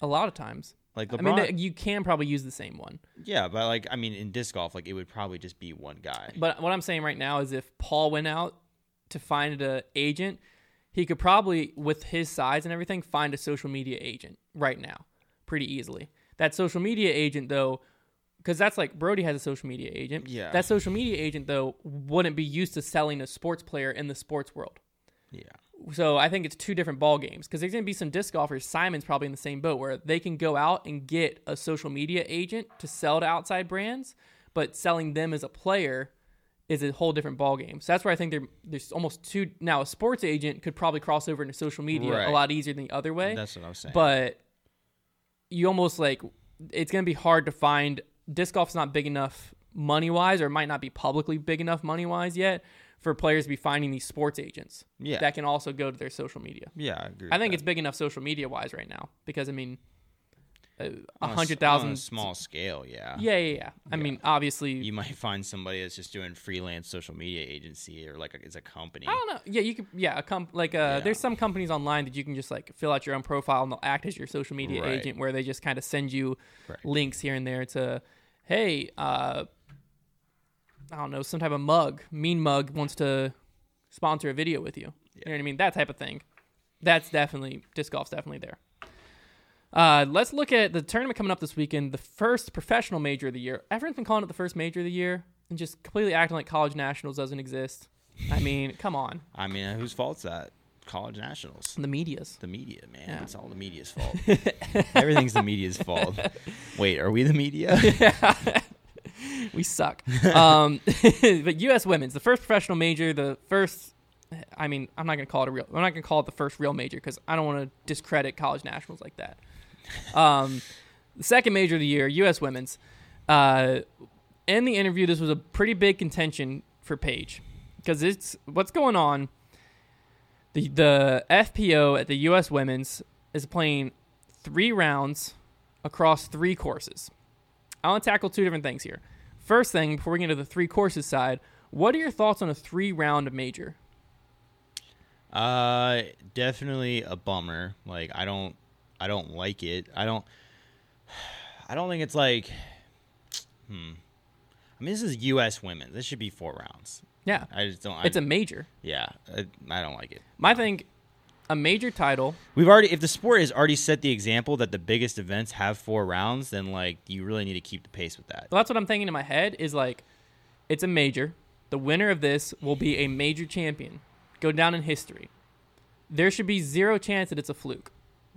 A lot of times. Like LeBron, I mean, you can probably use the same one. Yeah, but like, I mean, in disc golf, like it would probably just be one guy. But what I'm saying right now is, if Paul went out to find an agent, he could probably, with his size and everything, find a social media agent right now pretty easily. That social media agent, though, because that's like Brody has a social media agent. Yeah. That social media agent, though, wouldn't be used to selling a sports player in the sports world. Yeah. So I think it's two different ball games, because there's going to be some disc golfers. Simon's probably in the same boat, where they can go out and get a social media agent to sell to outside brands, but selling them as a player is a whole different ball game. So that's where I think there's almost two. Now, a sports agent could probably cross over into social media right. a lot easier than the other way. That's what I'm saying. But you almost like, it's going to be hard to find. Disc golf's not big enough money wise, or might not be publicly big enough money wise yet, for players to be finding these sports agents yeah. that can also go to their social media. Yeah, I agree. I think that. It's big enough social media-wise right now, because, I mean, one hundred thousand... On a small scale, yeah. Yeah, yeah, yeah. I yeah. mean, obviously... You might find somebody that's just doing freelance social media agency, or like a, it's a company. I don't know. Yeah, you could, yeah, a comp, like uh, yeah. there's some companies online that you can just like fill out your own profile and they'll act as your social media right. agent, where they just kind of send you right. links here and there to, hey... uh I don't know, some type of mug, mean mug wants to sponsor a video with you. Yeah. You know what I mean? That type of thing. That's definitely, disc golf's definitely there. Uh, let's look at the tournament coming up this weekend, the first professional major of the year. Everyone's been calling it the first major of the year and just completely acting like college nationals doesn't exist. I mean, come on. I mean, whose fault's that? College nationals. The media's. The media, man. Yeah. It's all the media's fault. Everything's the media's fault. Wait, are we the media? Yeah. We suck. um, but U S Women's, the first professional major, the first, I mean, I'm not going to call it a real, I'm not going to call it the first real major, because I don't want to discredit college nationals like that. Um, the second major of the year, U S Women's. Uh, in the interview, this was a pretty big contention for Paige, because it's what's going on. The, the F P O at the U S Women's is playing three rounds across three courses. I want to tackle two different things here. First thing, before we get into the three courses side, what are your thoughts on a three-round major? Uh, definitely a bummer. Like, I don't, I don't like it. I don't, I don't think it's like, hmm. I mean, this is U S Women. This should be four rounds. Yeah, I just don't. I, it's a major. Yeah, I, I don't like it. My thing. A major title. We've already, if the sport has already set the example that the biggest events have four rounds, then like you really need to keep the pace with that. Well, that's what I'm thinking in my head is like, it's a major. The winner of this will be a major champion. go down in history. There should be zero chance that it's a fluke.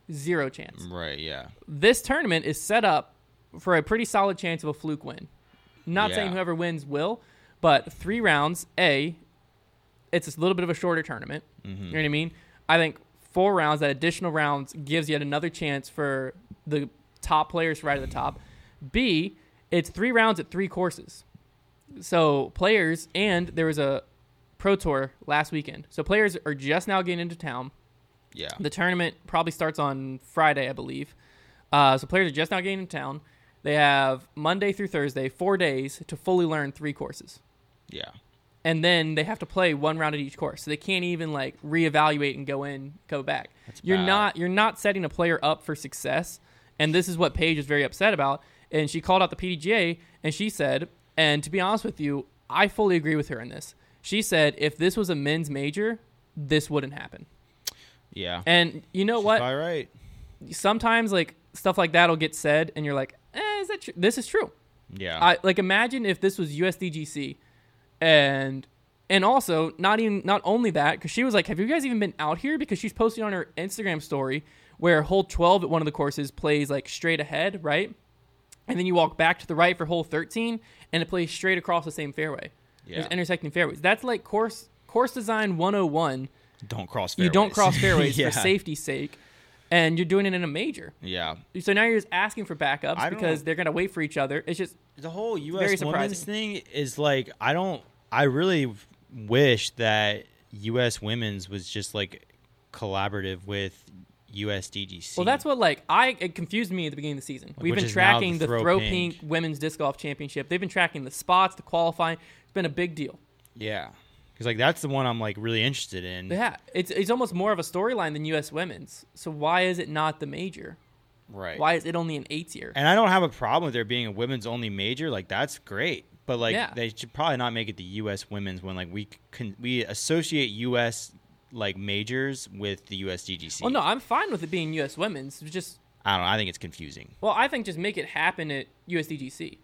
Zero chance. Right, yeah. This tournament is set up for a pretty solid chance of a fluke win. Not yeah. saying whoever wins will, but three rounds, A, it's a little bit of a shorter tournament. Mm-hmm. You know what I mean? I think four rounds, that additional rounds, gives yet another chance for the top players right at the top. B, it's three rounds at three courses. So players, and there was a pro tour last weekend. So players are just now getting into town. Yeah. The tournament probably starts on Friday, I believe. Uh, so players are just now getting into town. They have Monday through Thursday, four days to fully learn three courses. Yeah. And then they have to play one round at each course. So they can't even like reevaluate and go in, go back. That's you're bad. not you're not setting a player up for success. And this is what Paige is very upset about. And she called out the P D G A and she said, and to be honest with you, I fully agree with her in this. She said, if this was a men's major, this wouldn't happen. Yeah. And you know She's what? All right. Sometimes like stuff like that will get said and you're like, Eh, is that true? This is true. Yeah. I, like imagine if this was U S D G C, and and also not even not only that, because she was like, "Have you guys even been out here?" Because she's posting on her Instagram story where hole twelve at one of the courses plays like straight ahead, right, and then you walk back to the right for hole thirteen, and it plays straight across the same fairway. Yeah. There's intersecting fairways. That's like course course design one oh one. Don't cross fairways. You don't cross fairways yeah. for safety's sake. And you're doing it in a major. Yeah. So now you're just asking for backups because they're going to wait for each other. It's just the whole U S Women's thing is like, I don't, I really wish that U S Women's was just like collaborative with U S D G C. Well, that's what like, I, it confused me at the beginning of the season. We've been tracking the Throw Pink Women's Disc Golf Championship. They've been tracking the spots, the qualifying. It's been a big deal. Yeah. Because like that's the one I'm like really interested in. Yeah, it's it's almost more of a storyline than U S Women's. So why is it not the major? Right. Why is it only an eight tier? And I don't have a problem with there being a women's only major. Like that's great, but like yeah. they should probably not make it the U S Women's when like we can we associate U S like majors with the U S D G C. Well, no, I'm fine with it being U S Women's. It's just I don't know. I think it's confusing. Well, I think just make it happen at U S D G C.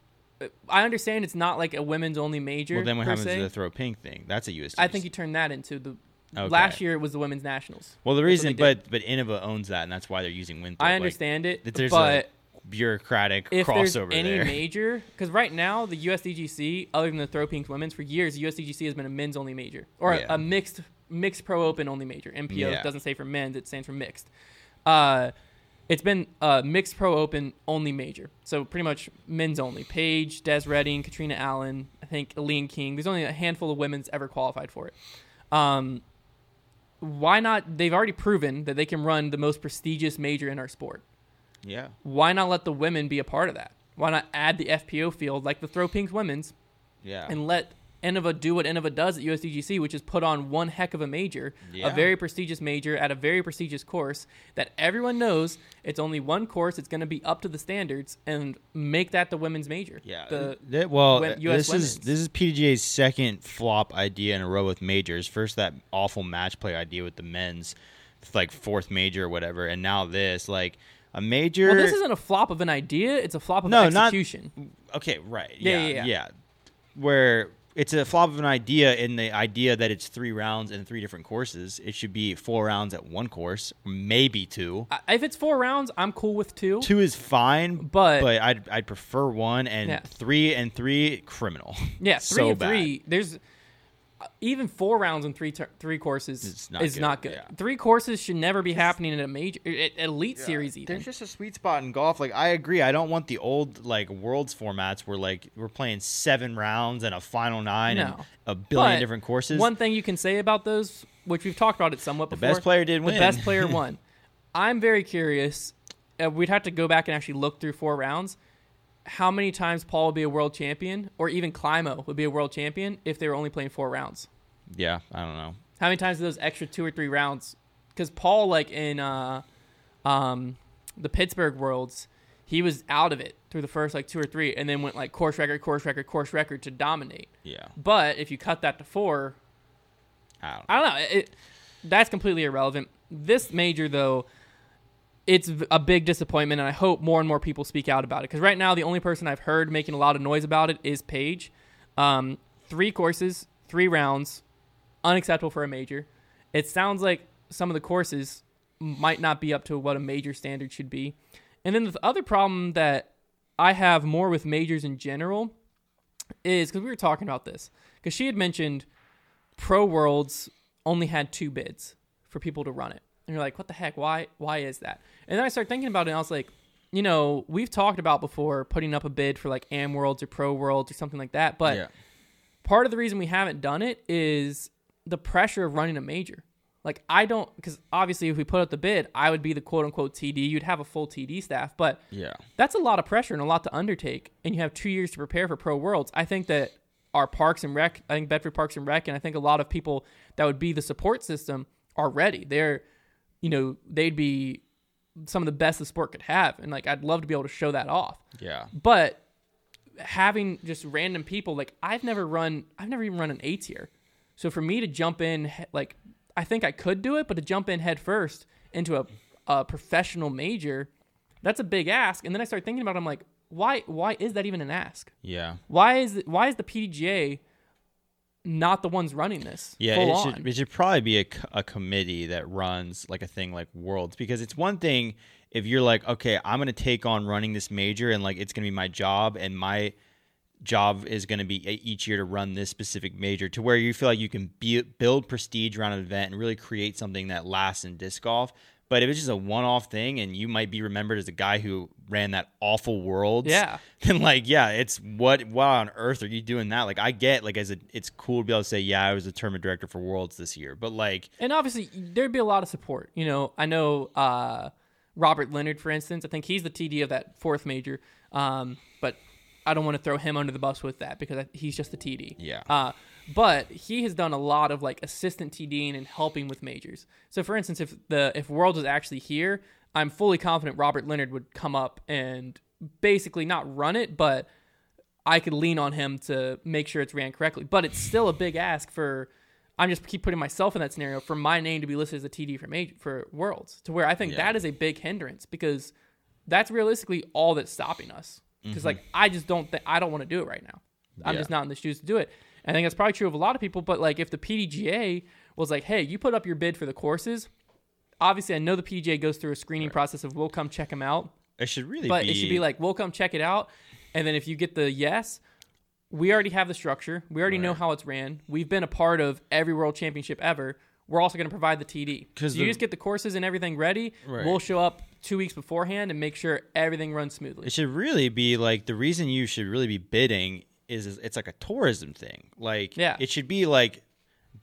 I understand it's not like a women's only major. Well, then what happens se. to the Throw Pink thing? That's a U S D G C. I think you turned that into the okay. last year. It was the women's nationals. Well, the reason, but but Innova owns that, and that's why they're using Winthrop. I understand like, it. There's but a bureaucratic if crossover there's any there. Major, because right now the U S D G C, other than the Throw Pink women's, for years the U S D G C has been a men's only major or yeah. a, a mixed mixed pro open only major. M P O yeah. doesn't say for men's; it stands for mixed. Uh, It's been a mixed pro open only major. So pretty much men's only. Paige, Des Redding, Katrina Allen, I think Aleem King. There's only a handful of women's ever qualified for it. Um, why not? They've already proven that they can run the most prestigious major in our sport. Yeah. Why not let the women be a part of that? Why not add the F P O field like the Throw Pinks women's? Yeah. And let Innova do what Innova does at U S D G C, which is put on one heck of a major, yeah. a very prestigious major at a very prestigious course that everyone knows it's only one course. It's going to be up to the standards and make that the women's major. Yeah. The that, well, U S this women's. is this is P D G A's second flop idea in a row with majors. First, that awful match play idea with the men's, like fourth major or whatever, and now this like. A major. Well, this isn't a flop of an idea. It's a flop of no, execution. Not, okay. Right. Yeah. Yeah. yeah, yeah. yeah. Where. It's a flop of an idea in the idea that it's three rounds and three different courses. It should be four rounds at one course, maybe two. If it's four rounds, I'm cool with two. Two is fine, but, but I'd I'd prefer one and yeah. three and three criminal. Yeah, three so and bad. three. There's even four rounds and three ter- three courses is not is good. Not good. Yeah. Three courses should never be happening in a major at elite yeah. series. Even there's just a sweet spot in golf. Like I agree, I don't want the old like worlds formats where like we're playing seven rounds and a final nine no. and a billion but different courses. One thing you can say about those, which we've talked about it somewhat before, the best player did win. The best player won. I'm very curious. Uh, we'd have to go back and actually look through four rounds. How many times Paul would be a world champion, or even Climo would be a world champion if they were only playing four rounds? Yeah, I don't know. How many times are those extra two or three rounds? Because Paul, like in uh, um, the Pittsburgh Worlds, he was out of it through the first like two or three, and then went like course record, course record, course record to dominate. Yeah. But if you cut that to four, I don't know. I don't know. It, that's completely irrelevant. This major though. It's a big disappointment, and I hope more and more people speak out about it. Because right now, the only person I've heard making a lot of noise about it is Paige. Um, three courses, three rounds, unacceptable for a major. it sounds like some of the courses might not be up to what a major standard should be. And then the other problem that I have more with majors in general is, because we were talking about this, because she had mentioned Pro Worlds only had two bids for people to run it. And you're like, what the heck? Why Why is that? And then I started thinking about it, and I was like, you know, we've talked about before putting up a bid for like Am Worlds or Pro Worlds or something like that. But yeah. part of the reason we haven't done it is the pressure of running a major. Like, I don't, because obviously if we put out the bid, I would be the quote unquote T D. You'd have a full T D staff, but yeah, that's a lot of pressure and a lot to undertake. And you have two years to prepare for Pro Worlds. I think that our Parks and Rec, I think Bedford Parks and Rec, and I think a lot of people that would be the support system are ready. They're, you know, they'd be some of the best the sport could have. And like, I'd love to be able to show that off. Yeah. But having just random people, like I've never run, I've never even run an A tier. So for me to jump in, like, I think I could do it, but to jump in head first into a, a professional major, that's a big ask. And then I started thinking about it. I'm like, why, why is that even an ask? Yeah. Why is it, why is the P D G A not the ones running this? Yeah. It should, it should probably be a, a committee that runs like a thing like Worlds, because it's one thing if you're like, okay, I'm going to take on running this major and like, it's going to be my job and my job is going to be each year to run this specific major, to where you feel like you can be, build prestige around an event and really create something that lasts in disc golf. But if it's just a one-off thing and you might be remembered as the guy who ran that awful Worlds, yeah, then like, yeah, it's what, why on earth are you doing that? Like, I get like as a, it's cool to be able to say, yeah, I was the tournament director for Worlds this year, but like, and obviously there'd be a lot of support. You know, I know uh, Robert Leonard, for instance, I think he's the T D of that fourth major, um, but I don't want to throw him under the bus with that because he's just the T D. Yeah. Uh, but he has done a lot of like assistant TDing and helping with majors. So for instance, if the, if Worlds is actually here, I'm fully confident Robert Leonard would come up and basically not run it, but I could lean on him to make sure it's ran correctly. But it's still a big ask for, I'm just keep putting myself in that scenario, for my name to be listed as a T D for major, for Worlds, to where I think yeah. that is a big hindrance, because that's realistically all that's stopping us. Because mm-hmm. like I just don't think I don't want to do it right now. I'm yeah. just not in the shoes to do it. I think that's probably true of a lot of people. But like if the P D G A was like, "Hey, you put up your bid for the courses," obviously I know the P D G A goes through a screening right. process of we'll come check them out. It should really, but be... it should be like we'll come check it out, and then if you get the yes, we already have the structure. We already right. know how it's ran. We've been a part of every World Championship ever. We're also going to provide the T D. Because so the, you just get the courses and everything ready. Right. We'll show up two weeks beforehand and make sure everything runs smoothly. It should really be like, the reason you should really be bidding is, is it's like a tourism thing. Like yeah. it should be like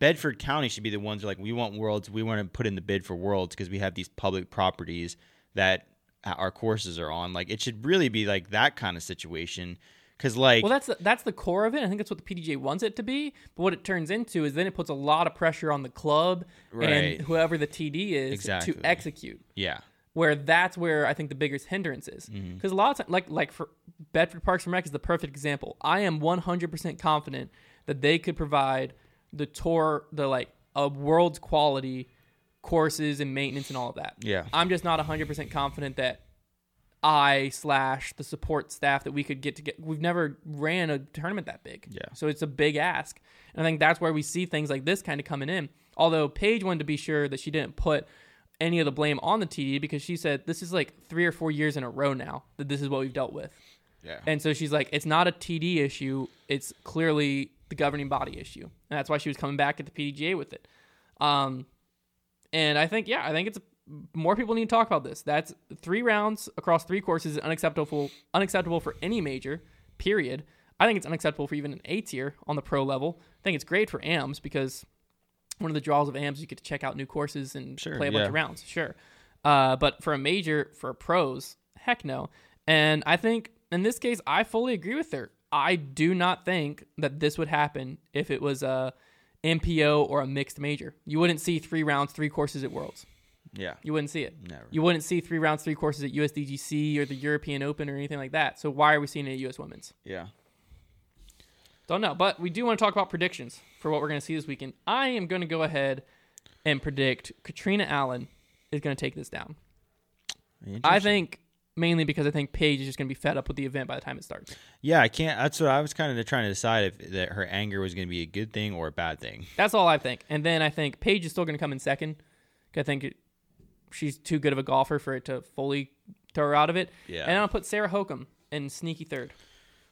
Bedford County should be the ones who are like, we want Worlds. We want to put in the bid for Worlds because we have these public properties that our courses are on. Like it should really be like that kind of situation. Cause like, well, that's the, that's the core of it. I think that's what the P D G A wants it to be. But what it turns into is then it puts a lot of pressure on the club right. and whoever the T D is exactly. to execute. Yeah, where that's where I think the biggest hindrance is. Because mm-hmm. a lot of times, like like for Bedford Parks and Rec is the perfect example. I am one hundred percent confident that they could provide the tour, the like a world's quality courses and maintenance and all of that. Yeah, I'm just not one hundred percent confident that I slash the support staff that we could get to get. We've never ran a tournament that big. Yeah. So it's a big ask. And I think that's where we see things like this kind of coming in. Although Paige wanted to be sure that she didn't put any of the blame on the T D, because she said this is like three or four years in a row now that this is what we've dealt with. Yeah. And so she's like, it's not a T D issue. It's clearly the governing body issue. And that's why she was coming back at the P D G A with it. Um, and I think, yeah, I think it's a, more people need to talk about this. That's three rounds across three courses is unacceptable, unacceptable for any major, period. I think it's unacceptable for even an A tier on the pro level. I think it's great for A Ms because one of the draws of A Ms, you get to check out new courses and sure, play a yeah. bunch of rounds. Sure. Uh, but for a major, for pros, heck no. And I think in this case, I fully agree with her. I do not think that this would happen if it was a M P O or a mixed major. You wouldn't see three rounds, three courses at Worlds. Yeah. You wouldn't see it. Never. You wouldn't see three rounds, three courses at U S D G C or the European Open or anything like that. So why are we seeing it at U S Women's? Yeah. Don't know, but we do want to talk about predictions for what we're going to see this weekend. I am going to go ahead and predict Katrina Allen is going to take this down. I think mainly because I think Paige is just going to be fed up with the event by the time it starts. Yeah, I can't. That's what I was kind of trying to decide, if that her anger was going to be a good thing or a bad thing. That's all I think. And then I think Paige is still going to come in second. I think it, she's too good of a golfer for it to fully throw her out of it. Yeah. And I'll put Sarah Hokum in sneaky third.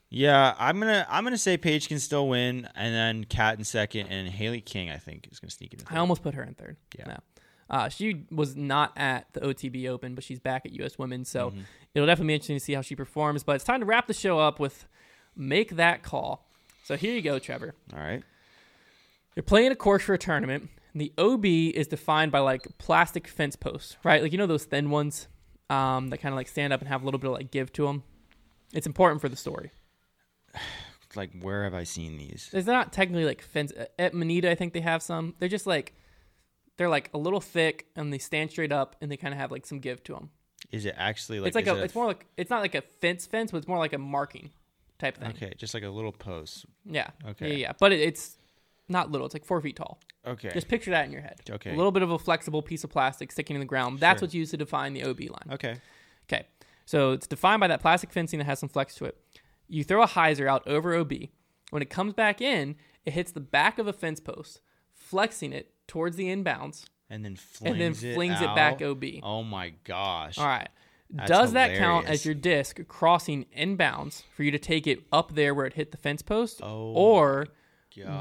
Yeah, I'm gonna I'm gonna say Paige can still win, and then Kat in second, and Haley King I think is gonna sneak in. I almost put her in third. Yeah, no. uh, she was not at the O T B Open, but she's back at U S Women's, so mm-hmm. it'll definitely be interesting to see how she performs. But it's time to wrap the show up with Make That Call. So here you go, Trevor. All right, you're playing a course for a tournament. And the O B is defined by like plastic fence posts, right? Like you know those thin ones um, that kind of like stand up and have a little bit of like give to them. It's important for the story. Like, where have I seen these? They're not technically like fence. At Manita, I think they have some. They're just like, they're like a little thick and they stand straight up and they kind of have like some give to them. Is it actually like, it's like a, a, it's more like, it's not like a fence fence, but it's more like a marking type thing. Okay. Just like a little post. Yeah. Okay. Yeah. yeah. But it, it's not little. It's like four feet tall. Okay. Just picture that in your head. Okay. A little bit of a flexible piece of plastic sticking in the ground. That's sure. what's used to define the O B line. Okay. Okay. So it's defined by that plastic fencing that has some flex to it. You throw a hyzer out over O B. When it comes back in, it hits the back of a fence post, flexing it towards the inbounds. And then flings, and then flings it, it back O B. Oh, my gosh. All right. That's Does hilarious. That count as your disc crossing inbounds for you to take it up there where it hit the fence post? Oh, or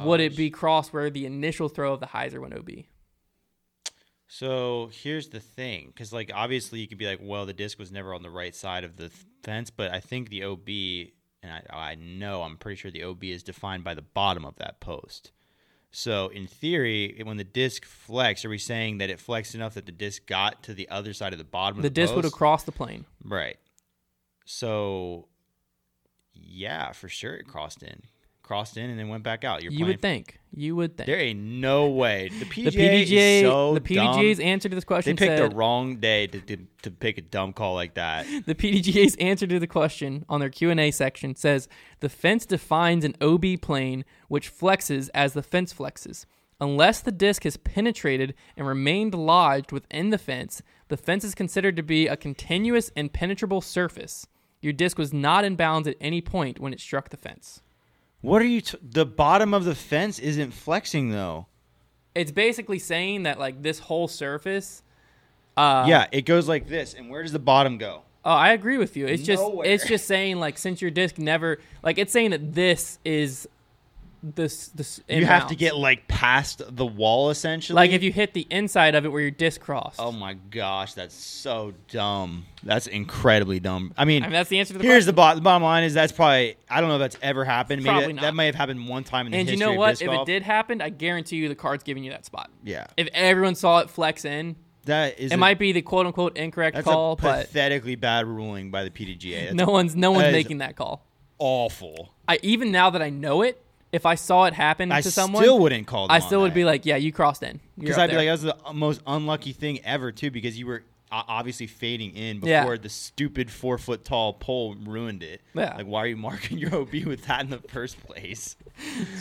would it be crossed where the initial throw of the hyzer went O B? So here's the thing, because like obviously you could be like, well, the disc was never on the right side of the th- fence, but I think the O B... And I, I know, I'm pretty sure the O B is defined by the bottom of that post. So in theory, when the disc flexed, are we saying that it flexed enough that the disc got to the other side of the bottom of the post? The disc would have crossed the plane. Right. So, yeah, for sure it crossed in. Crossed in and then went back out. You're you would think. You would think. There ain't no way. The P D G A, the P D G A is so the P D G A's dumb. Answer to this question They picked said, the wrong day to, to to pick a dumb call like that. The P D G A's answer to the question on their Q and A section says, the fence defines an O B plane which flexes as the fence flexes. Unless the disc has penetrated and remained lodged within the fence, the fence is considered to be a continuous and penetrable surface. Your disc was not in bounds at any point when it struck the fence. What are you... T- the bottom of the fence isn't flexing, though. It's basically saying that, like, this whole surface... Uh, yeah, it goes like this, and where does the bottom go? Oh, I agree with you. It's just Nowhere. It's just saying, like, since your disc never... Like, it's saying that this is... this. this You inbounds. Have to get, like, past the wall, essentially? Like, if you hit the inside of it where your disc crossed. Oh, my gosh, that's so dumb. That's incredibly dumb. I mean, I mean that's the answer to the here's question. Here's the, bo- the bottom line is that's probably, I don't know if that's ever happened. Maybe probably that, not. That may have happened one time in the and history of disc golf. And you know what? If it did happen, I guarantee you the card's giving you that spot. Yeah. If everyone saw it flex in, that is it a, might be the quote-unquote incorrect that's call. That's a pathetically bad ruling by the P D G A. That's no one's no one's that making that call. Awful. I Even now that I know it, if I saw it happen I to someone, I still wouldn't call them I still would that. Be like, yeah, you crossed in. Because I'd there. Be like, that was the most unlucky thing ever, too, because you were obviously fading in before yeah. the stupid four-foot-tall pole ruined it. Yeah. Like, why are you marking your O B with that in the first place?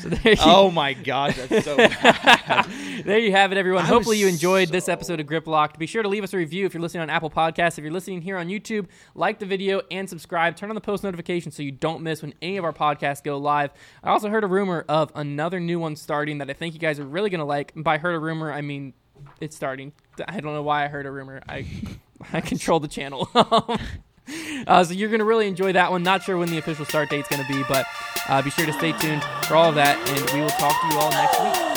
So oh, my gosh, that's so bad. There you have it, everyone. I Hopefully you enjoyed so... this episode of Grip Locked. Be sure to leave us a review if you're listening on Apple Podcasts. If you're listening here on YouTube, like the video and subscribe. Turn on the post notifications so you don't miss when any of our podcasts go live. I also heard a rumor of another new one starting that I think you guys are really going to like. And by heard a rumor, I mean... It's starting. I don't know why I heard a rumor. I I control the channel. uh, so you're going to really enjoy that one. Not sure when the official start date's going to be, but uh, be sure to stay tuned for all of that, and we will talk to you all next week.